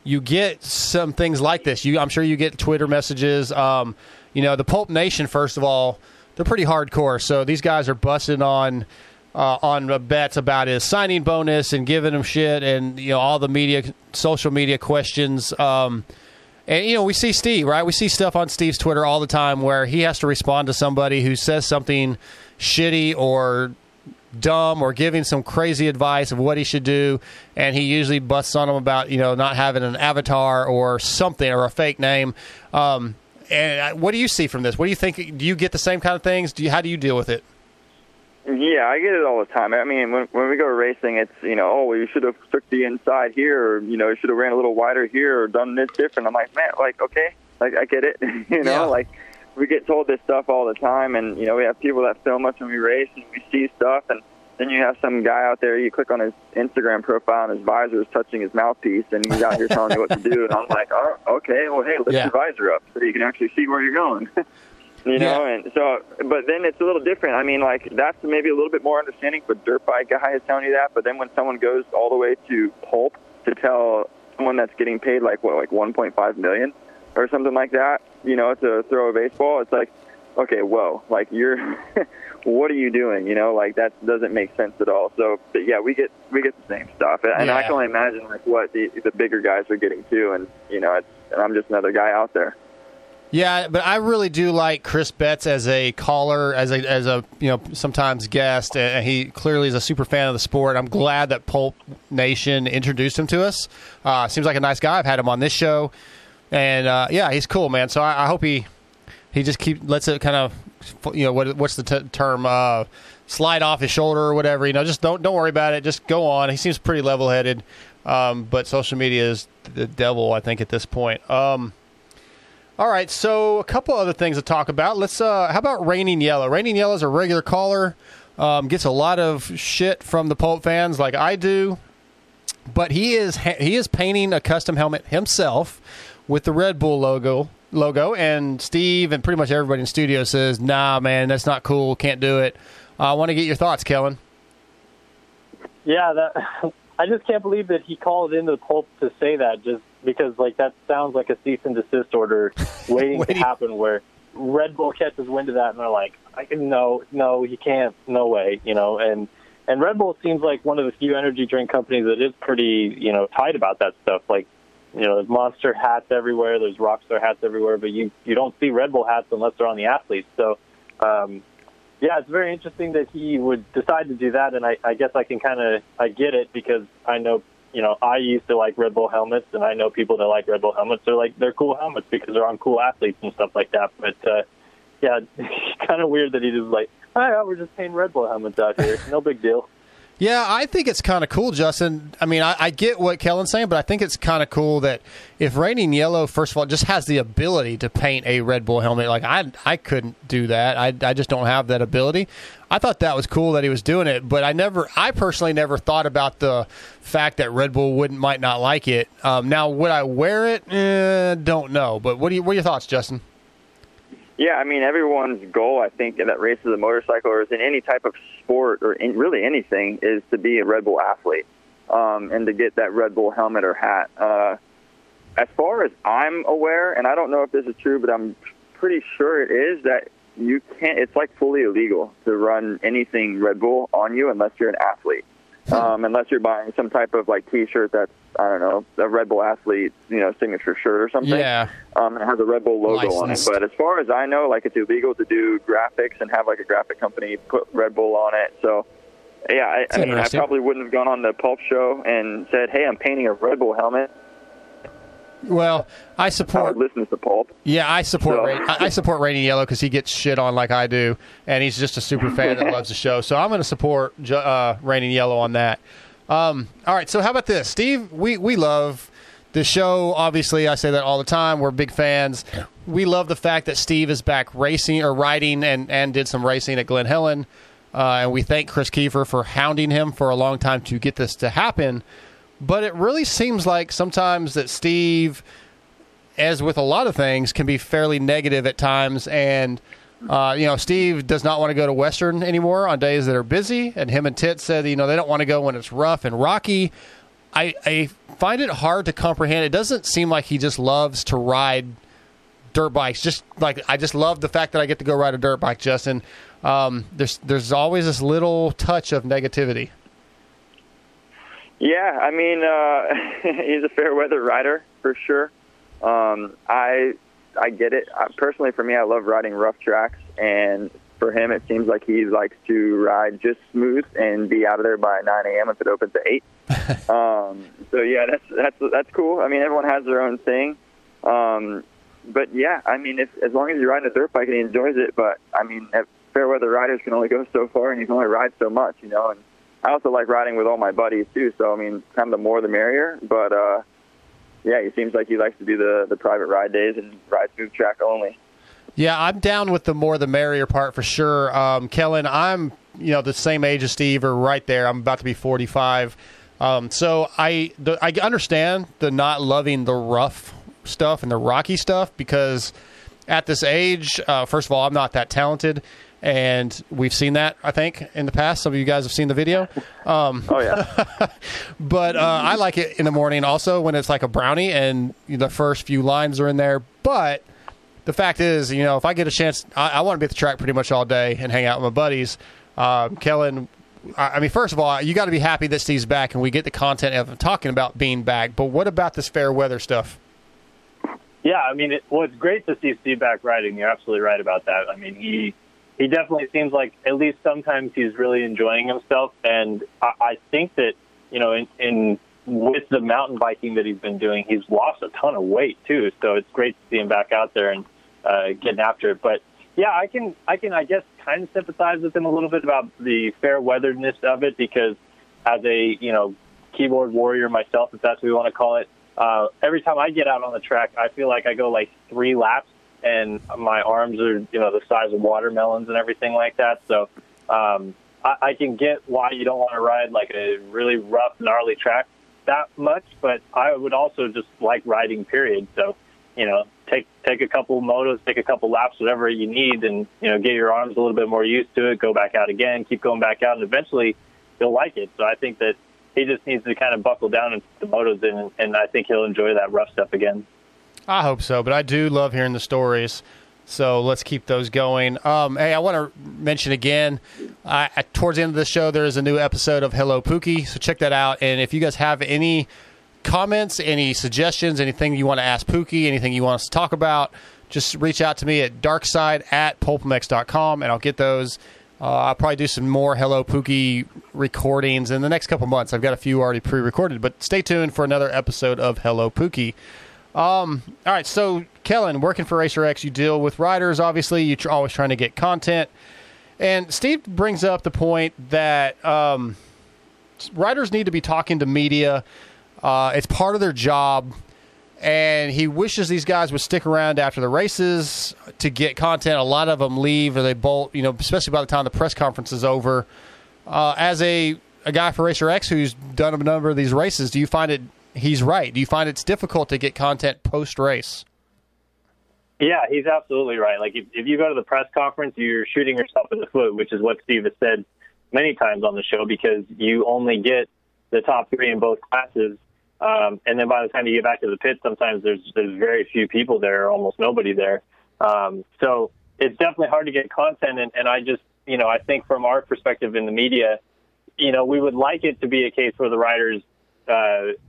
get some things like this. I'm sure you get Twitter messages. You know, the Pulp Nation, first of all, they're pretty hardcore. So these guys are busting on Betts about his signing bonus and giving him shit and, you know, all the media, social media questions. And, you know, we see Steve, right? We see stuff on Steve's Twitter all the time where he has to respond to somebody who says something shitty or dumb or giving some crazy advice of what he should do. And he usually busts on him about, you know, not having an avatar or something or a fake name. And what do you see from this? What do you think? Do you get the same kind of things? How do you deal with it? Yeah, I get it all the time. I mean, when we go racing, it's, you know, oh, well, you should have took the inside here, or, you know, you should have ran a little wider here or done this different. I'm like, man, like, okay, like, I get it. You know, yeah. Like, we get told this stuff all the time, and, you know, we have people that film us when we race, and we see stuff, and then you have some guy out there, you click on his Instagram profile, and his visor is touching his mouthpiece, and he's out here telling you what to do, and I'm like, oh, okay, well, hey, lift your visor up so you can actually see where you're going. You know, and so, but then it's a little different. I mean, like, that's maybe a little bit more understanding for dirt bike guy is telling you that. But then when someone goes all the way to Pulp to tell someone that's getting paid like $1.5 million or something like that, you know, to throw a baseball, it's like, okay, whoa, like, you're, what are you doing? You know, like, that doesn't make sense at all. So, but yeah, we get the same stuff, and I can only imagine like what the bigger guys are getting too, and you know, and I'm just another guy out there. Yeah, but I really do like Chris Betts as a caller, as a you know, sometimes guest. He clearly is a super fan of the sport. I'm glad that Pulp Nation introduced him to us. Seems like a nice guy. I've had him on this show, and yeah, he's cool, man. So I hope he just lets it kind of, you know, what's the term? Slide off his shoulder or whatever. You know, just don't worry about it. Just go on. He seems pretty level-headed, but social media is the devil, I think, at this point. All right, so a couple other things to talk about. Let's. How about Raining Yellow? Raining Yellow is a regular caller, gets a lot of shit from the Pulp fans, like I do, but he is painting a custom helmet himself with the Red Bull logo. And Steve and pretty much everybody in the studio says, "Nah, man, that's not cool. Can't do it." I want to get your thoughts, Kellen. Yeah, I just can't believe that he called into the Pulp to say that. Just. Because, like, that sounds like a cease and desist order waiting to happen where Red Bull catches wind of that and they're like, no, he can't, no way, you know. And Red Bull seems like one of the few energy drink companies that is pretty, you know, tight about that stuff. Like, you know, there's Monster hats everywhere, there's Rockstar hats everywhere, but you don't see Red Bull hats unless they're on the athletes. So, yeah, it's very interesting that he would decide to do that, and I guess I can kind of – I get it because I know – you know, I used to like Red Bull helmets, and I know people that like Red Bull helmets. They're cool helmets because they're on cool athletes and stuff like that. But, yeah, it's kind of weird that he just like, oh, yeah, we're just paying Red Bull helmets out here. No big deal. Yeah, I think it's kind of cool, Justin. I mean, I get what Kellen's saying, but I think it's kind of cool that if Raining Yellow, first of all, just has the ability to paint a Red Bull helmet. Like, I couldn't do that. I just don't have that ability. I thought that was cool that he was doing it, but I personally never thought about the fact that Red Bull might not like it. Now, would I wear it? Don't know. But what are your thoughts, Justin? Yeah, I mean, everyone's goal, I think, that races a motorcycle or is in any type of sport or in really anything is to be a Red Bull athlete and to get that Red Bull helmet or hat. As far as I'm aware, and I don't know if this is true, but I'm pretty sure it is, that you can't. It's like fully illegal to run anything Red Bull on you unless you're an athlete, unless you're buying some type of like T-shirt that's, I don't know, a Red Bull athlete, you know, signature shirt or something. Yeah. It has a Red Bull logo licensed on it. But as far as I know, like, it's illegal to do graphics and have like a graphic company put Red Bull on it. So, yeah, I mean, I probably wouldn't have gone on the Pulp show and said, hey, I'm painting a Red Bull helmet. Well, I support. Listens to Pulp. Yeah, I support. So. I support Raining Yellow because he gets shit on like I do, and he's just a super fan that loves the show. So I'm going to support Raining Yellow on that. All right. So how about this, Steve? We love the show. Obviously, I say that all the time. We're big fans. We love the fact that Steve is back racing or riding and did some racing at Glen Helen, and we thank Chris Kiefer for hounding him for a long time to get this to happen. But it really seems like sometimes that Steve, as with a lot of things, can be fairly negative at times. And, you know, Steve does not want to go to Western anymore on days that are busy. And him and Tit said, you know, they don't want to go when it's rough and rocky. I find it hard to comprehend. It doesn't seem like he just loves to ride dirt bikes. Just like, I just love the fact that I get to go ride a dirt bike, Justin. There's always this little touch of negativity. Yeah, I mean, he's a fair weather rider for sure. I get it. Personally, for me, I love riding rough tracks, and for him, it seems like he likes to ride just smooth and be out of there by 9 a.m. if it opens at 8. So yeah, that's cool. I mean, everyone has their own thing, but yeah, I mean, as long as you're riding a dirt bike and he enjoys it, but I mean, fair weather riders can only go so far, and you can only ride so much, you know. And I also like riding with all my buddies, too, so, I mean, kind of the more the merrier. But, yeah, it seems like he likes to do the private ride days and ride smooth track only. Yeah, I'm down with the more the merrier part for sure. Kellen, I'm, you know, the same age as Steve or right there. I'm about to be 45. So I understand the not loving the rough stuff and the rocky stuff because at this age, first of all, I'm not that talented. And we've seen that, I think, in the past. Some of you guys have seen the video. Oh, yeah. But I like it in the morning also when it's like a brownie and the first few lines are in there. But the fact is, you know, if I get a chance, I want to be at the track pretty much all day and hang out with my buddies. Kellen, I mean, first of all, you got to be happy that Steve's back and we get the content of talking about being back. But what about this fair weather stuff? Yeah, I mean, it's great to see Steve back riding. You're absolutely right about that. I mean, he definitely seems like at least sometimes he's really enjoying himself, and I think that, you know, in with the mountain biking that he's been doing, he's lost a ton of weight too. So it's great to see him back out there and getting after it. But yeah, I can I guess kind of sympathize with him a little bit about the fair weatheredness of it, because as a, you know, keyboard warrior myself, if that's what we want to call it, every time I get out on the track, I feel like I go like 3 laps and my arms are, you know, the size of watermelons and everything like that. So I can get why you don't want to ride like a really rough, gnarly track that much, but I would also just like riding, period. So, you know, take a couple motos, take a couple laps, whatever you need, and, you know, get your arms a little bit more used to it, go back out again, keep going back out, and eventually you'll like it. So I think that he just needs to kind of buckle down and put the motos in, and I think he'll enjoy that rough stuff again. I hope so, but I do love hearing the stories, so let's keep those going. Hey, I want to mention again, towards the end of the show, there is a new episode of Hello Pookie, so check that out. And if you guys have any comments, any suggestions, anything you want to ask Pookie, anything you want us to talk about, just reach out to me at darkside@pulpmx.com, and I'll get those. I'll probably do some more Hello Pookie recordings in the next couple months. I've got a few already pre-recorded, but stay tuned for another episode of Hello Pookie. All right, so Kellen, working for Racer X, you deal with riders, obviously. You're always trying to get content. And Steve brings up the point that riders need to be talking to media. It's part of their job. And he wishes these guys would stick around after the races to get content. A lot of them leave or they bolt, you know, especially by the time the press conference is over. As a guy for Racer X who's done a number of these races, do you find it, he's right, do you find it's difficult to get content post-race? Yeah, he's absolutely right. Like, if you go to the press conference, you're shooting yourself in the foot, which is what Steve has said many times on the show, because you only get the top 3 in both classes. And then by the time you get back to the pit, sometimes there's very few people there, or almost nobody there. So it's definitely hard to get content. And I just, you know, I think from our perspective in the media, you know, we would like it to be a case where the riders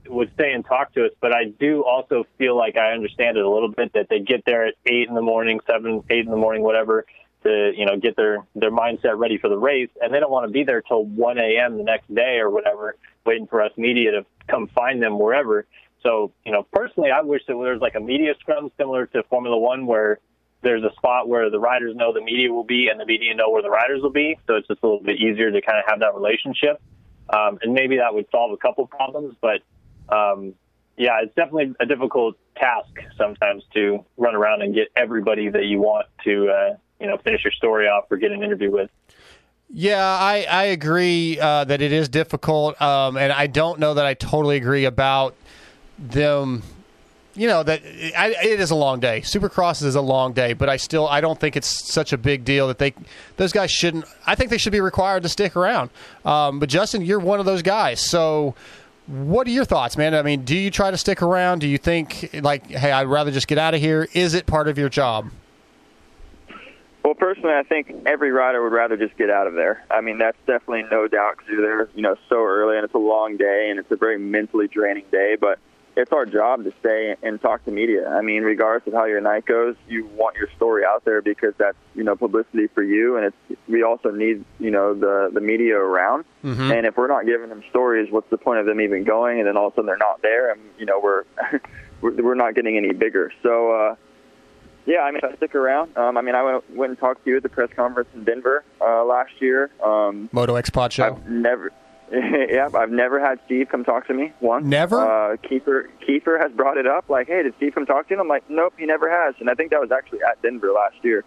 would stay and talk to us. But I do also feel like I understand it a little bit that they get there at 8 in the morning, 7, 8 in the morning, whatever, to, you know, get their mindset ready for the race. And they don't want to be there till 1 a.m. the next day or whatever, waiting for us media to come find them wherever. So, you know, personally, I wish that there was like a media scrum similar to Formula One, where there's a spot where the riders know the media will be and the media know where the riders will be. So it's just a little bit easier to kind of have that relationship. And maybe that would solve a couple problems. But, yeah, it's definitely a difficult task sometimes to run around and get everybody that you want to, you know, finish your story off or get an interview with. Yeah, I agree that it is difficult, and I don't know that I totally agree about them. You know, that it is a long day. Supercross is a long day, but I don't think it's such a big deal that those guys shouldn't. I think they should be required to stick around. But Justin, you're one of those guys. So what are your thoughts, man? I mean, do you try to stick around? Do you think, like, hey, I'd rather just get out of here? Is it part of your job? Well, personally, I think every rider would rather just get out of there. I mean, that's definitely no doubt, because you're there, you know, so early, and it's a long day, and it's a very mentally draining day. But it's our job to stay and talk to media. I mean, regardless of how your night goes, you want your story out there, because that's, you know, publicity for you, and we also need, you know, the media around. Mm-hmm. And if we're not giving them stories, what's the point of them even going? And then all of a sudden they're not there, and, you know, we're not getting any bigger. So. Yeah, I mean, I stick around. I mean, I went and talked to you at the press conference in Denver last year. Moto X Pod Show. I've never had Steve come talk to me once. Never? Kiefer has brought it up, like, hey, did Steve come talk to you? And I'm like, nope, he never has. And I think that was actually at Denver last year.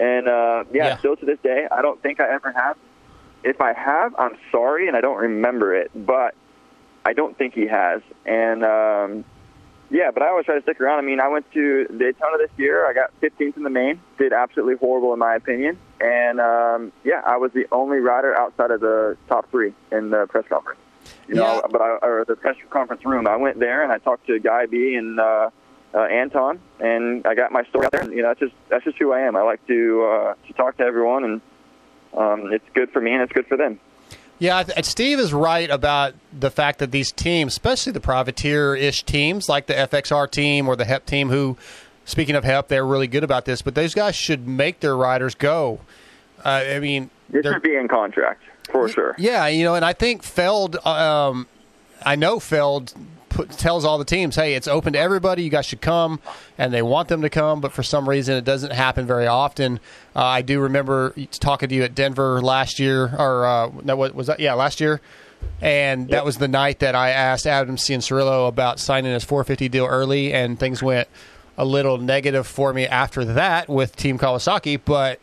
And, yeah, still to this day, I don't think I ever have. If I have, I'm sorry, and I don't remember it. But I don't think he has. And, yeah, but I always try to stick around. I mean, I went to Daytona this year. I got 15th in the main. Did absolutely horrible, in my opinion. And, yeah, I was the only rider outside of the top 3 in the press conference. You know, but or the press conference room. I went there, and I talked to Guy B and Anton, and I got my story out there. And, you know, that's just who I am. I like to talk to everyone, and it's good for me, and it's good for them. Yeah, Steve is right about the fact that these teams, especially the privateer-ish teams like the FXR team or the HEP team, who, speaking of HEP, they're really good about this, but those guys should make their riders go. I mean, it should be in contract, for sure. Yeah, you know, and I think Feld, Feld tells all the teams, hey, it's open to everybody, you guys should come, and they want them to come, but for some reason it doesn't happen very often. I do remember talking to you at Denver last year, or last year, and That was the night that I asked Adam Cianciarulo about signing his 450 deal early, and things went a little negative for me after that with Team Kawasaki, but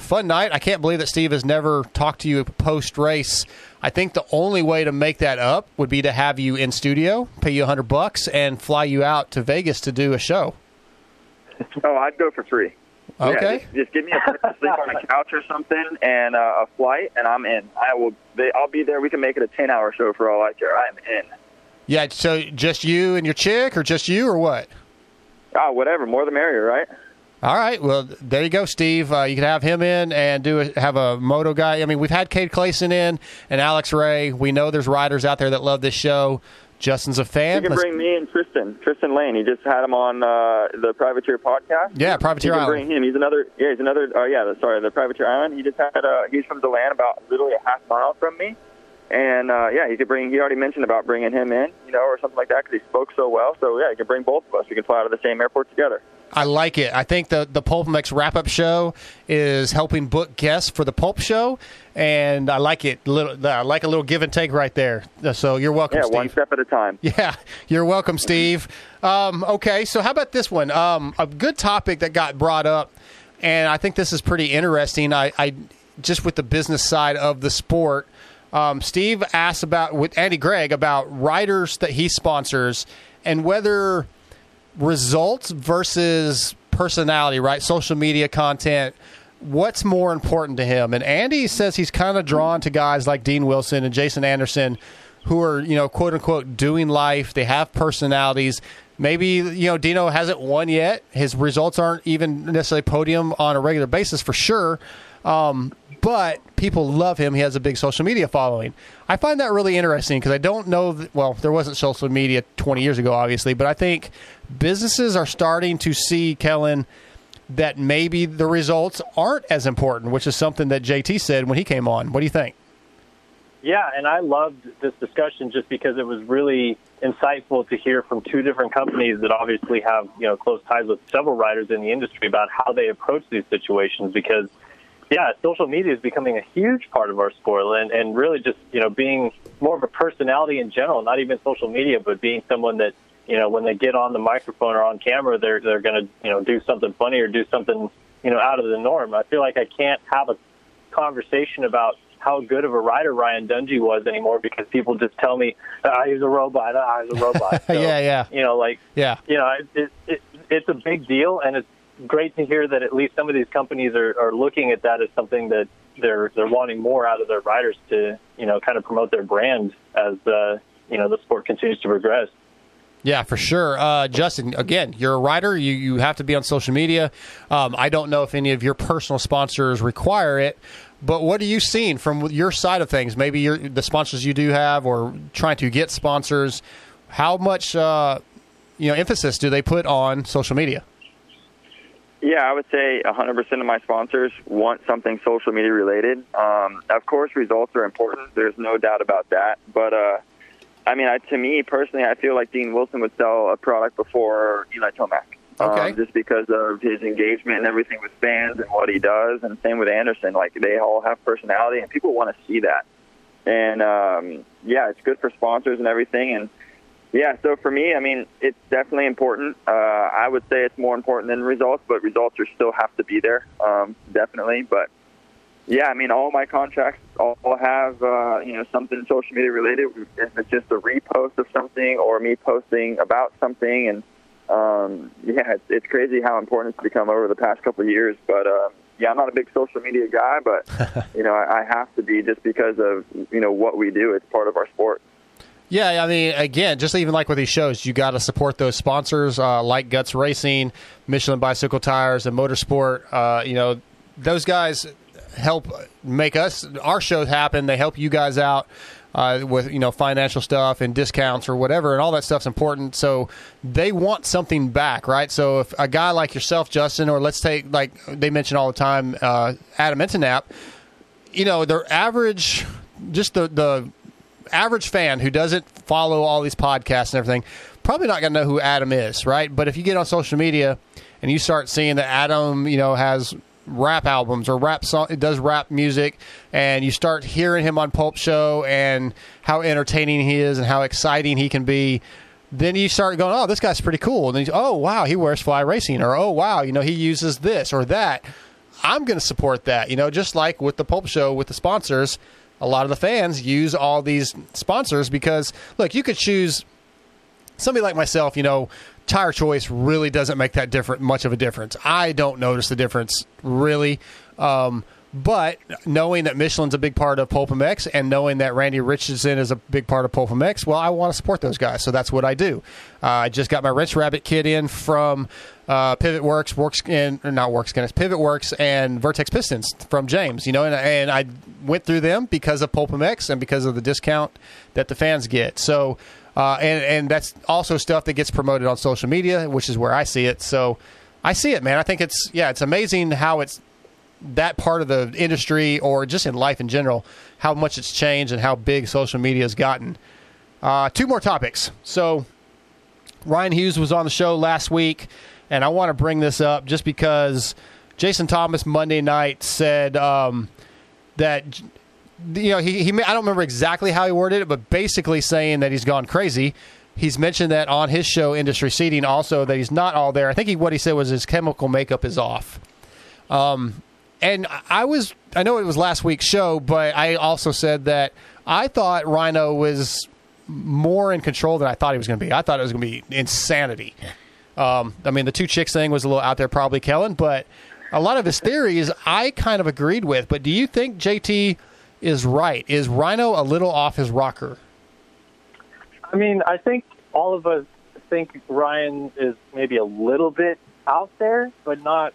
fun night. I can't believe that Steve has never talked to you post-race. I think the only way to make that up would be to have you in studio, pay you $100, and fly you out to Vegas to do a show. Oh, I'd go for free. Okay. Yeah, just give me a place to sleep on a couch or something and a flight, and I'm in. I'll be there. We can make it a 10-hour show for all I care. I am in. Yeah, so just you and your chick, or just you, or what? Oh, whatever. More the merrier, right? All right. Well, there you go, Steve. You can have him in and have a moto guy. I mean, we've had Cade Clayson in and Alex Ray. We know there's riders out there that love this show. Justin's a fan. You can bring me and Tristan Lane. He just had him on the Privateer podcast. Yeah, Privateer Island. You can bring him. The Privateer Island. He just had he's from Deland, about literally a half mile from me. And, he already mentioned about bringing him in, you know, or something like that because he spoke so well. So, yeah, you can bring both of us. We can fly out of the same airport together. I like it. I think the PulpMX wrap-up show is helping book guests for the Pulp show, and I like it. I like a little give and take right there. So you're welcome, Steve. Yeah, one step at a time. Yeah, you're welcome, Steve. Okay, so how about this one? A good topic that got brought up, and I think this is pretty interesting. I just with the business side of the sport, Steve asked with Andy Gregg about riders that he sponsors and whether – results versus personality, right? Social media content. What's more important to him? And Andy says he's kind of drawn to guys like Dean Wilson and Jason Anderson who are, you know, quote unquote doing life. They have personalities. Maybe, you know, Dino hasn't won yet. His results aren't even necessarily podium on a regular basis for sure. But people love him. He has a big social media following. I find that really interesting because I don't know that, well, there wasn't social media 20 years ago, obviously, but I think businesses are starting to see, Kellen, that maybe the results aren't as important, which is something that JT said when he came on. What do you think? Yeah, and I loved this discussion just because it was really insightful to hear from two different companies that obviously have, you know, close ties with several riders in the industry about how they approach these situations because, yeah, social media is becoming a huge part of our sport and really just, you know, being more of a personality in general, not even social media, but being someone that, you know, when they get on the microphone or on camera, they're going to, you know, do something funny or do something, you know, out of the norm. I feel like I can't have a conversation about how good of a rider Ryan Dungey was anymore because people just tell me, he's a robot, he's a robot. So, yeah. You know, like, yeah. You know, it's a big deal and it's great to hear that at least some of these companies are looking at that as something that they're wanting more out of their riders to, you know, kind of promote their brand as, you know, the sport continues to progress. Yeah, for sure. Justin, again, you're a rider. You have to be on social media. I don't know if any of your personal sponsors require it, but what are you seeing from your side of things? Maybe the sponsors you do have or trying to get sponsors, how much emphasis do they put on social media? Yeah, I would say 100% of my sponsors want something social media related. Of course, results are important. There's no doubt about that. But, I mean, to me personally, I feel like Dean Wilson would sell a product before Eli Tomac. Okay. Just because of his engagement and everything with fans and what he does. And same with Anderson. Like, they all have personality, and people want to see that. And, yeah, it's good for sponsors and everything. And, yeah, so for me, I mean, it's definitely important. I would say it's more important than results, but results still have to be there, definitely. But, yeah, I mean, all my contracts all have, you know, something social media related. If it's just a repost of something or me posting about something. And, yeah, it's crazy how important it's become over the past couple of years. But, yeah, I'm not a big social media guy, but, you know, I have to be just because of, you know, what we do. It's part of our sport. Yeah, I mean, again, just even like with these shows, you got to support those sponsors like Guts Racing, Michelin Bicycle Tires, and Motorsport. You know, those guys help make us, our shows happen. They help you guys out with, you know, financial stuff and discounts or whatever, and all that stuff's important. So they want something back, right? So if a guy like yourself, Justin, or let's take, like they mention all the time, Adam Entenap, you know, their average, just the average fan who doesn't follow all these podcasts and everything, probably not going to know who Adam is, right? But if you get on social media and you start seeing that Adam, you know, has rap albums or rap song, it does rap music, and you start hearing him on Pulp Show and how entertaining he is and how exciting he can be, then you start going, oh, this guy's pretty cool. And then, oh, wow, he wears Fly Racing, or, oh, wow, you know, he uses this or that. I'm going to support that, you know, just like with the Pulp Show with the sponsors. A lot of the fans use all these sponsors because, look, you could choose somebody like myself, you know, tire choice really doesn't make that different, much of a difference. I don't notice the difference, really. But knowing that Michelin's a big part of PulpMX and knowing that Randy Richardson is a big part of PulpMX, well, I want to support those guys, so that's what I do. I just got my Wrench Rabbit kit in from Pivot Works and Vertex Pistons from James, you know, and I went through them because of PulpMX and because of the discount that the fans get. So, and that's also stuff that gets promoted on social media, which is where I see it. So I see it, man. I think it's amazing how it's that part of the industry, or just in life in general, how much it's changed and how big social media has gotten. Two more topics. So Ryan Hughes was on the show last week, and I want to bring this up just because Jason Thomas Monday night said that, you know, I don't remember exactly how he worded it, but basically saying that he's gone crazy. He's mentioned that on his show, Industry Seating, also, that he's not all there. I think what he said was his chemical makeup is off. And I know it was last week's show, but I also said that I thought Rhino was more in control than I thought he was going to be. I thought it was going to be insanity. I mean, the two chicks thing was a little out there probably, Kellen, but a lot of his theories I kind of agreed with. But do you think JT is right? Is Rhino a little off his rocker? I mean, I think all of us think Ryan is maybe a little bit out there, but not.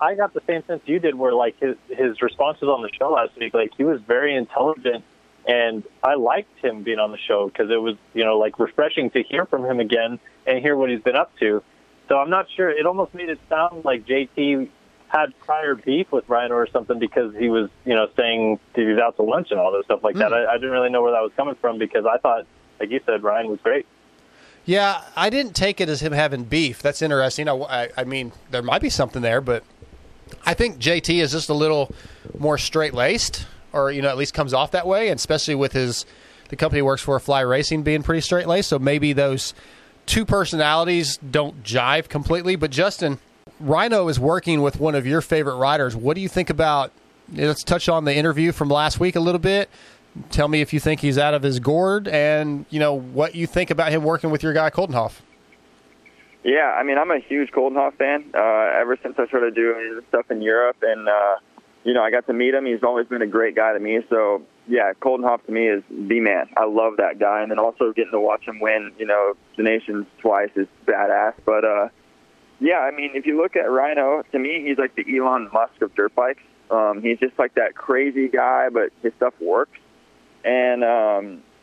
I got the same sense you did, where like his responses on the show last week, like he was very intelligent, and I liked him being on the show because it was, you know, like refreshing to hear from him again and hear what he's been up to. So I'm not sure. It almost made it sound like JT had prior beef with Rhino or something because he was, you know, saying he was out to lunch and all this stuff like that. I didn't really know where that was coming from because I thought, like you said, Ryan was great. Yeah, I didn't take it as him having beef. That's interesting. I mean, there might be something there, but I think JT is just a little more straight-laced, or, you know, at least comes off that way, and especially with the company he works for, Fly Racing, being pretty straight-laced. So maybe those two personalities don't jive completely. But, Justin, Rhino is working with one of your favorite riders. What do you think about – let's touch on the interview from last week a little bit. Tell me if you think he's out of his gourd, and, you know, what you think about him working with your guy, Coldenhoff. Yeah, I mean, I'm a huge Coldenhoff fan ever since I started doing stuff in Europe. And, you know, I got to meet him. He's always been a great guy to me. So, yeah, Coldenhoff to me is the man. I love that guy. And then also getting to watch him win, you know, the Nations twice is badass. But, yeah, I mean, if you look at Rhino, to me, he's like the Elon Musk of dirt bikes. He's just like that crazy guy, but his stuff works. And,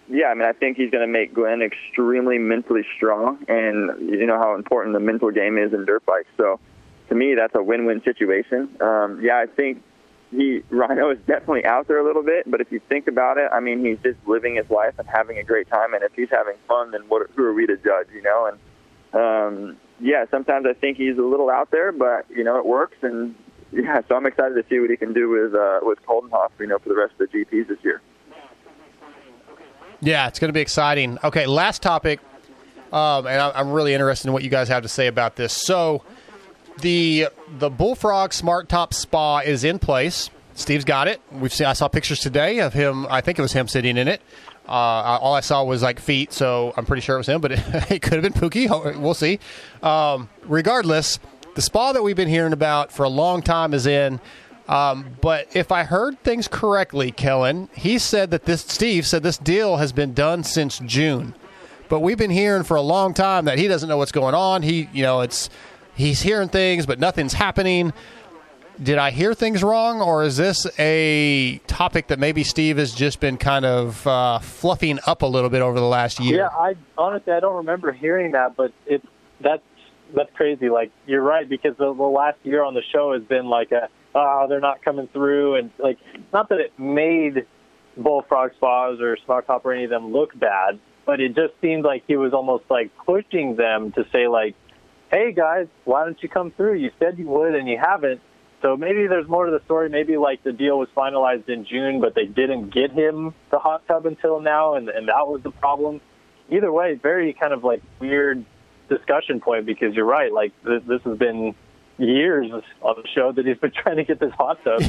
yeah, I mean, I think he's going to make Glenn extremely mentally strong, and you know how important the mental game is in dirt bikes. So, to me, that's a win-win situation. Yeah, I think Rhino is definitely out there a little bit, but if you think about it, I mean, he's just living his life and having a great time, and if he's having fun, then who are we to judge, you know? And, yeah, sometimes I think he's a little out there, but, you know, it works, and, yeah, so I'm excited to see what he can do with Coldenhoff, you know, for the rest of the GPs this year. Yeah, it's going to be exciting. Okay, last topic, and I'm really interested in what you guys have to say about this. So the Bullfrog Smart Top Spa is in place. Steve's got it. I saw pictures today of him. I think it was him sitting in it. All I saw was, like, feet, so I'm pretty sure it was him, but it could have been Pookie. We'll see. Regardless, the spa that we've been hearing about for a long time is in. But if I heard things correctly, Kellen, Steve said this deal has been done since June, but we've been hearing for a long time that he doesn't know what's going on. He's hearing things, but nothing's happening. Did I hear things wrong, or is this a topic that maybe Steve has just been kind of fluffing up a little bit over the last year? Yeah, I honestly don't remember hearing that, but that's crazy. Like, you're right, because the last year on the show has been like they're not coming through, and like, not that it made Bullfrog Spas or Smartop or any of them look bad, but it just seemed like he was almost like pushing them to say like, hey guys, why don't you come through? You said you would, and you haven't. So maybe there's more to the story. Maybe, like, the deal was finalized in June, but they didn't get him the hot tub until now, and that was the problem. Either way, very kind of, like, weird discussion point, because you're right. Like, this has been years on the show that he's been trying to get this hot tub.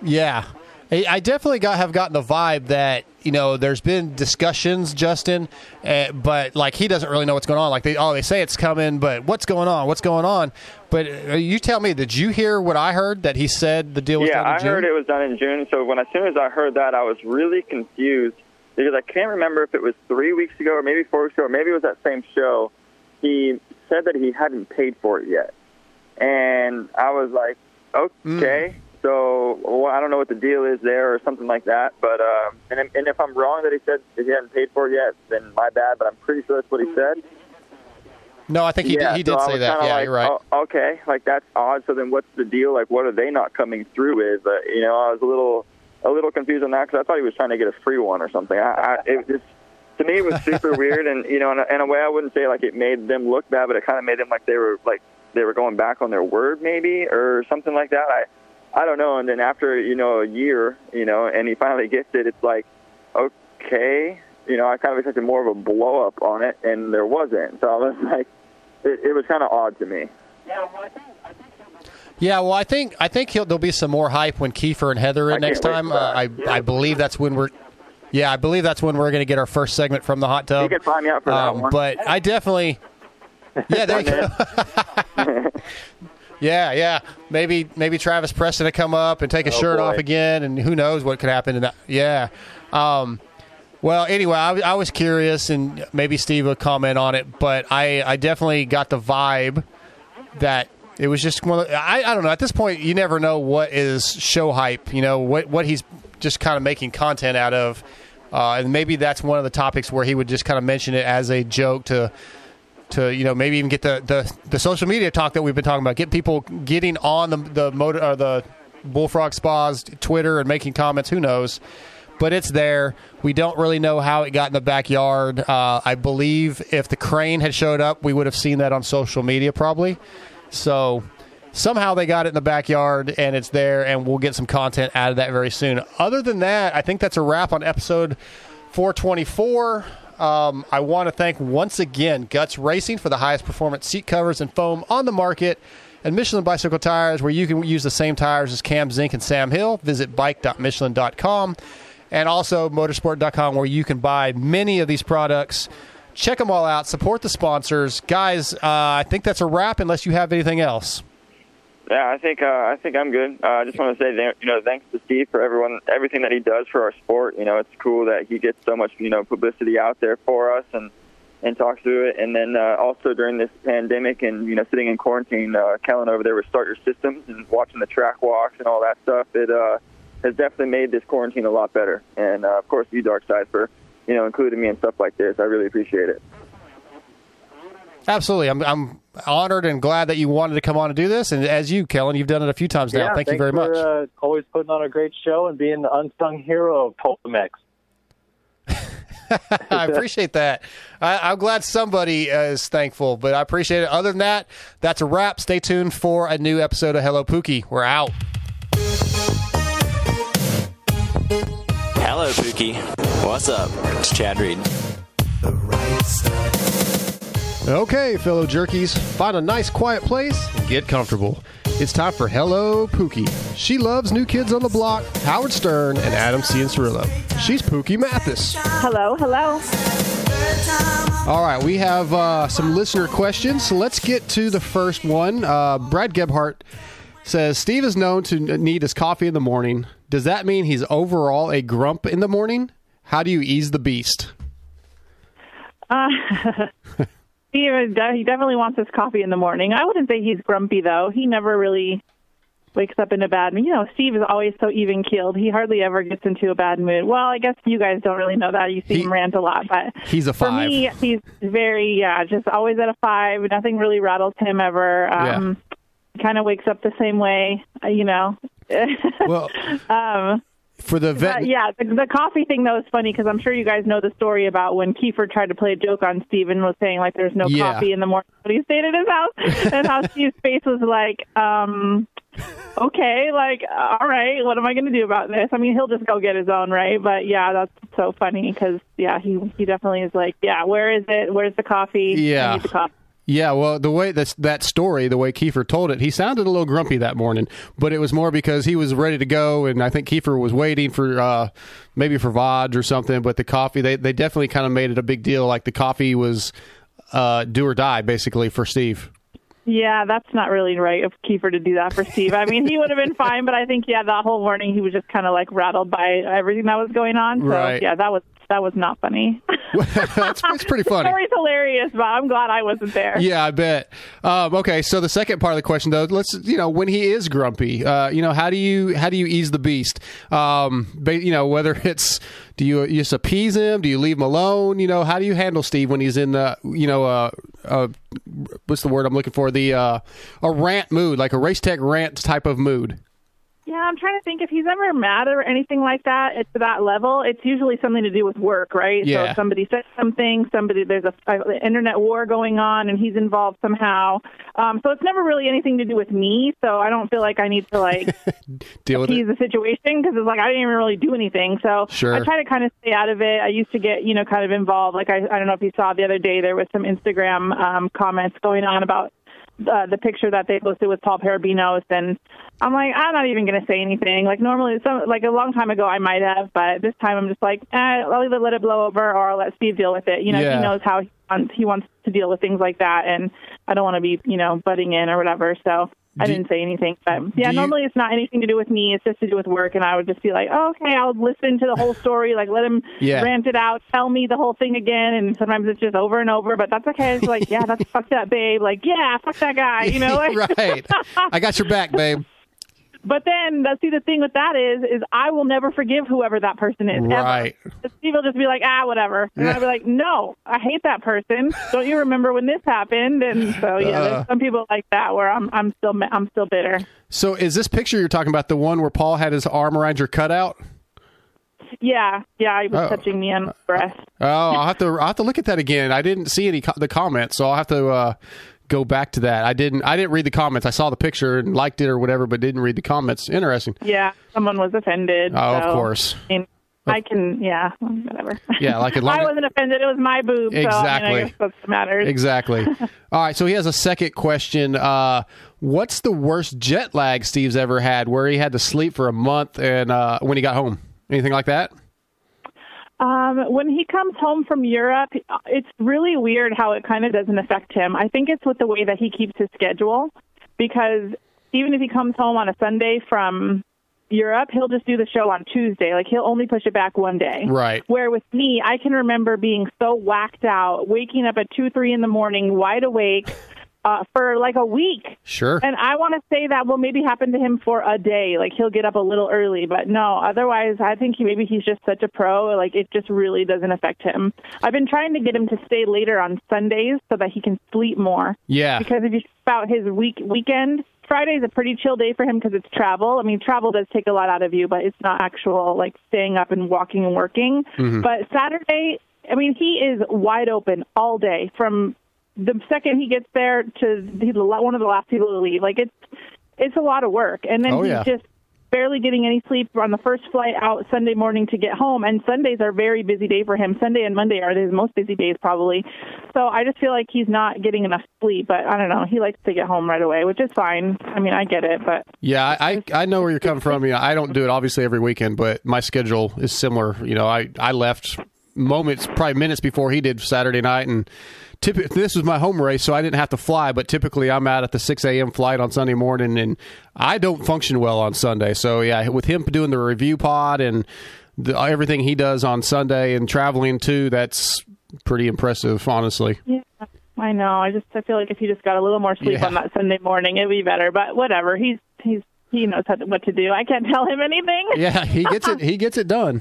Yeah. I definitely have gotten the vibe that, you know, there's been discussions, Justin, but, like, he doesn't really know what's going on. Like, they say it's coming, but what's going on? What's going on? But you tell me, did you hear what I heard, that he said the deal was done in June? Yeah, I heard it was done in June. So when as soon as I heard that, I was really confused, because I can't remember if it was 3 weeks ago or maybe 4 weeks ago, or maybe it was that same show. He said that he hadn't paid for it yet. And I was like, okay. So, well, I don't know what the deal is there or something like that. But and if I'm wrong that he said that he hadn't paid for it yet, then my bad. But I'm pretty sure that's what he said. No, I think he did say that. Yeah, like, you're right. Oh, okay, like, that's odd. So then what's the deal? Like, what are they not coming through with? You know, I was a little confused on that, because I thought he was trying to get a free one or something. To me, it was super weird. And, you know, in a way, I wouldn't say, like, it made them look bad, but it kind of made them like they were going back on their word maybe or something like that. I don't know. And then after, you know, a year, you know, and he finally gets it, it's like, okay, you know, I kind of expected more of a blow up on it, and there wasn't. So I was like, it was kind of odd to me. Yeah, well, I think there'll be some more hype when Kiefer and Heather in next time. I believe that's when we're. Yeah, I believe that's when we're going to get our first segment from the hot tub. You can find me out for that one. But I definitely. Yeah, there you go. Yeah. Maybe Travis Preston to come up and take his shirt off again, and who knows what could happen in that. Yeah. Well, anyway, I was curious, and maybe Steve would comment on it, but I definitely got the vibe that it was just one of, I don't know. At this point, you never know what is show hype, you know, what he's just kind of making content out of. And maybe that's one of the topics where he would just kind of mention it as a joke to you know, maybe even get the social media talk that we've been talking about, get people getting on the motor or the Bullfrog Spas Twitter and making comments. Who knows? But it's there. We don't really know how it got in the backyard. I believe if the crane had showed up, we would have seen that on social media probably. So somehow they got it in the backyard, and it's there, and we'll get some content out of that very soon. Other than that, I think that's a wrap on episode 424. I want to thank once again Guts Racing for the highest performance seat covers and foam on the market, and Michelin Bicycle Tires, where you can use the same tires as Cam Zink and Sam Hill. Visit bike.michelin.com, and also motorsport.com, where you can buy many of these products. Check them all out. Support the sponsors. Guys, I think that's a wrap unless you have anything else. Yeah, I think I'm good. I just want to say, you know, thanks to Steve for everything that he does for our sport. You know, it's cool that he gets so much, you know, publicity out there for us and talks through it. And then also during this pandemic and, you know, sitting in quarantine, Kellen over there with Start Your Systems and watching the track walks and all that stuff, it has definitely made this quarantine a lot better. And, of course, you, Darkside, for, you know, including me and stuff like this. I really appreciate it. Absolutely. I'm honored and glad that you wanted to come on and do this. And as you, Kellen, you've done it a few times now. Thank you very much. Always putting on a great show and being the unsung hero of PulpMX. I appreciate that. I'm glad somebody is thankful, but I appreciate it. Other than that, that's a wrap. Stay tuned for a new episode of Hello Pookie. We're out. Hello Pookie. What's up? It's Chad Reed. The right side. Okay, fellow jerkies, find a nice quiet place and get comfortable. It's time for Hello Pookie. She loves New Kids on the Block, Howard Stern, and Adam Cianciarulo. She's Pookie Mathis. Hello, hello. All right, we have some listener questions, so let's get to the first one. Brad Gebhart says, Steve is known to need his coffee in the morning. Does that mean he's overall a grump in the morning? How do you ease the beast? He definitely wants his coffee in the morning. I wouldn't say he's grumpy, though. He never really wakes up in a bad mood. You know, Steve is always so even-keeled. He hardly ever gets into a bad mood. Well, I guess you guys don't really know that. You see him rant a lot. But he's a five. For me, he's very, just always at a five. Nothing really rattles him ever. Kind of wakes up the same way, you know. Well, for the vet. Yeah, the coffee thing, though, is funny because I'm sure you guys know the story about when Kiefer tried to play a joke on Steve and was saying, like, there's no coffee in the morning when he stayed at his house, and how Steve's face was like, okay, like, all right, what am I going to do about this? I mean, he'll just go get his own, right? But, yeah, that's so funny because, yeah, he definitely is like, yeah, where is it? Where's the coffee? Yeah. I need the coffee. Yeah, well, the way that story, the way Kiefer told it, he sounded a little grumpy that morning, but it was more because he was ready to go, and I think Kiefer was waiting for maybe for Vodge or something, but the coffee, they definitely kind of made it a big deal, like the coffee was do or die, basically, for Steve. Yeah, that's not really right of Kiefer to do that for Steve. I mean, he would have been fine, but I think, yeah, that whole morning he was just kind of, like, rattled by everything that was going on, so, right. Yeah, that was not funny. That's pretty funny. The story's hilarious, but I'm glad I wasn't there. Yeah, I bet. Okay, so the second part of the question, though, when he is grumpy, how do you ease the beast? Whether it's do you just appease him? Do you leave him alone? You know, how do you handle Steve when he's in what's the word I'm looking for? A rant mood, like a race tech rant type of mood. Yeah, I'm trying to think if he's ever mad or anything like that. It's to that level. It's usually something to do with work, right? Yeah. So if somebody says something, there's an internet war going on, and he's involved somehow. So it's never really anything to do with me. So I don't feel like I need to deal with the situation because it's like I didn't even really do anything. So sure. I try to kind of stay out of it. I used to get kind of involved. Like I don't know if you saw the other day there was some Instagram comments going on about. The picture that they posted with Paul Parabinos, and I'm like, I'm not even going to say anything. Like normally, a long time ago, I might have, but this time I'm just like, I'll either let it blow over or I'll let Steve deal with it. He knows how he wants to deal with things like that, and I don't want to be, butting in or whatever. So I didn't say anything. But yeah, normally it's not anything to do with me. It's just to do with work, and I would just be like, oh, okay, I'll listen to the whole story. Like let him rant it out, tell me the whole thing again, and sometimes it's just over and over. But that's okay. It's like, yeah, that's fuck that babe. Like yeah, fuck that guy. Right. I got your back, babe. But then, the thing with that is I will never forgive whoever that person is. Right. Ever. Steve will just be like, whatever. And I'll be like, no, I hate that person. Don't you remember when this happened? And so, yeah, there's some people like that where I'm still bitter. So is this picture you're talking about the one where Paul had his arm around your cutout? Yeah, he was touching me on the breast. Oh, I'll have to look at that again. I didn't see any the comments, so I'll have to... go back to that. I didn't read the comments. I saw the picture and liked it or whatever, but didn't read the comments. Interesting. Yeah, someone was offended. Oh, so, of course. I mean, whatever. Yeah, like I wasn't offended. It was my boob. Exactly. So, I guess that's what matters. Exactly. All right. So he has a second question. What's the worst jet lag Steve's ever had, where he had to sleep for a month and when he got home? Anything like that? When he comes home from Europe, it's really weird how it kind of doesn't affect him. I think it's with the way that he keeps his schedule, because even if he comes home on a Sunday from Europe, he'll just do the show on Tuesday. Like, he'll only push it back one day. Right. Where with me, I can remember being so whacked out, waking up at 2, 3 in the morning, wide awake, for like a week. Sure. And I want to say that will maybe happen to him for a day. Like he'll get up a little early, but no, otherwise I think he's just such a pro. Like it just really doesn't affect him. I've been trying to get him to stay later on Sundays so that he can sleep more. Yeah. Because if you think about his weekend, Friday is a pretty chill day for him because it's travel. I mean, travel does take a lot out of you, but it's not actual like staying up and walking and working. Mm-hmm. But Saturday, I mean, he is wide open all day from the second he gets there to he's one of the last people to leave. Like it's a lot of work. And then he's just barely getting any sleep on the first flight out Sunday morning to get home. And Sundays are a very busy day for him. Sunday and Monday are his most busy days probably. So I just feel like he's not getting enough sleep, but I don't know. He likes to get home right away, which is fine. I mean, I get it, but yeah, I know where you're coming from. You know, I don't do it obviously every weekend, but my schedule is similar. You know, I left probably minutes before he did Saturday night, and this was my home race, so I didn't have to fly, but typically I'm out at the 6 a.m. flight on Sunday morning, and I don't function well on Sunday. So, yeah, with him doing the review pod and everything he does on Sunday and traveling, too, that's pretty impressive, honestly. Yeah, I know. I feel like if he just got a little more sleep on that Sunday morning, it'd be better. But whatever. He's He knows what to do. I can't tell him anything. Yeah, he gets it. He gets it done.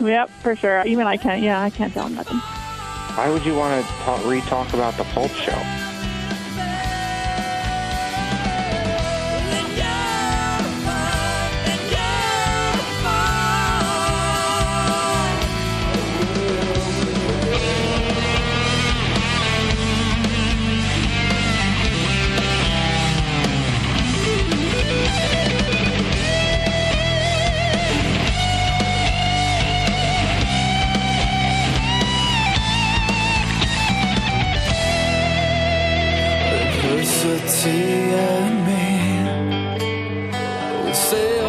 Yep, for sure. Even I can't. Yeah, I can't tell him nothing. Why would you want to re-talk about the Pulp Show? Say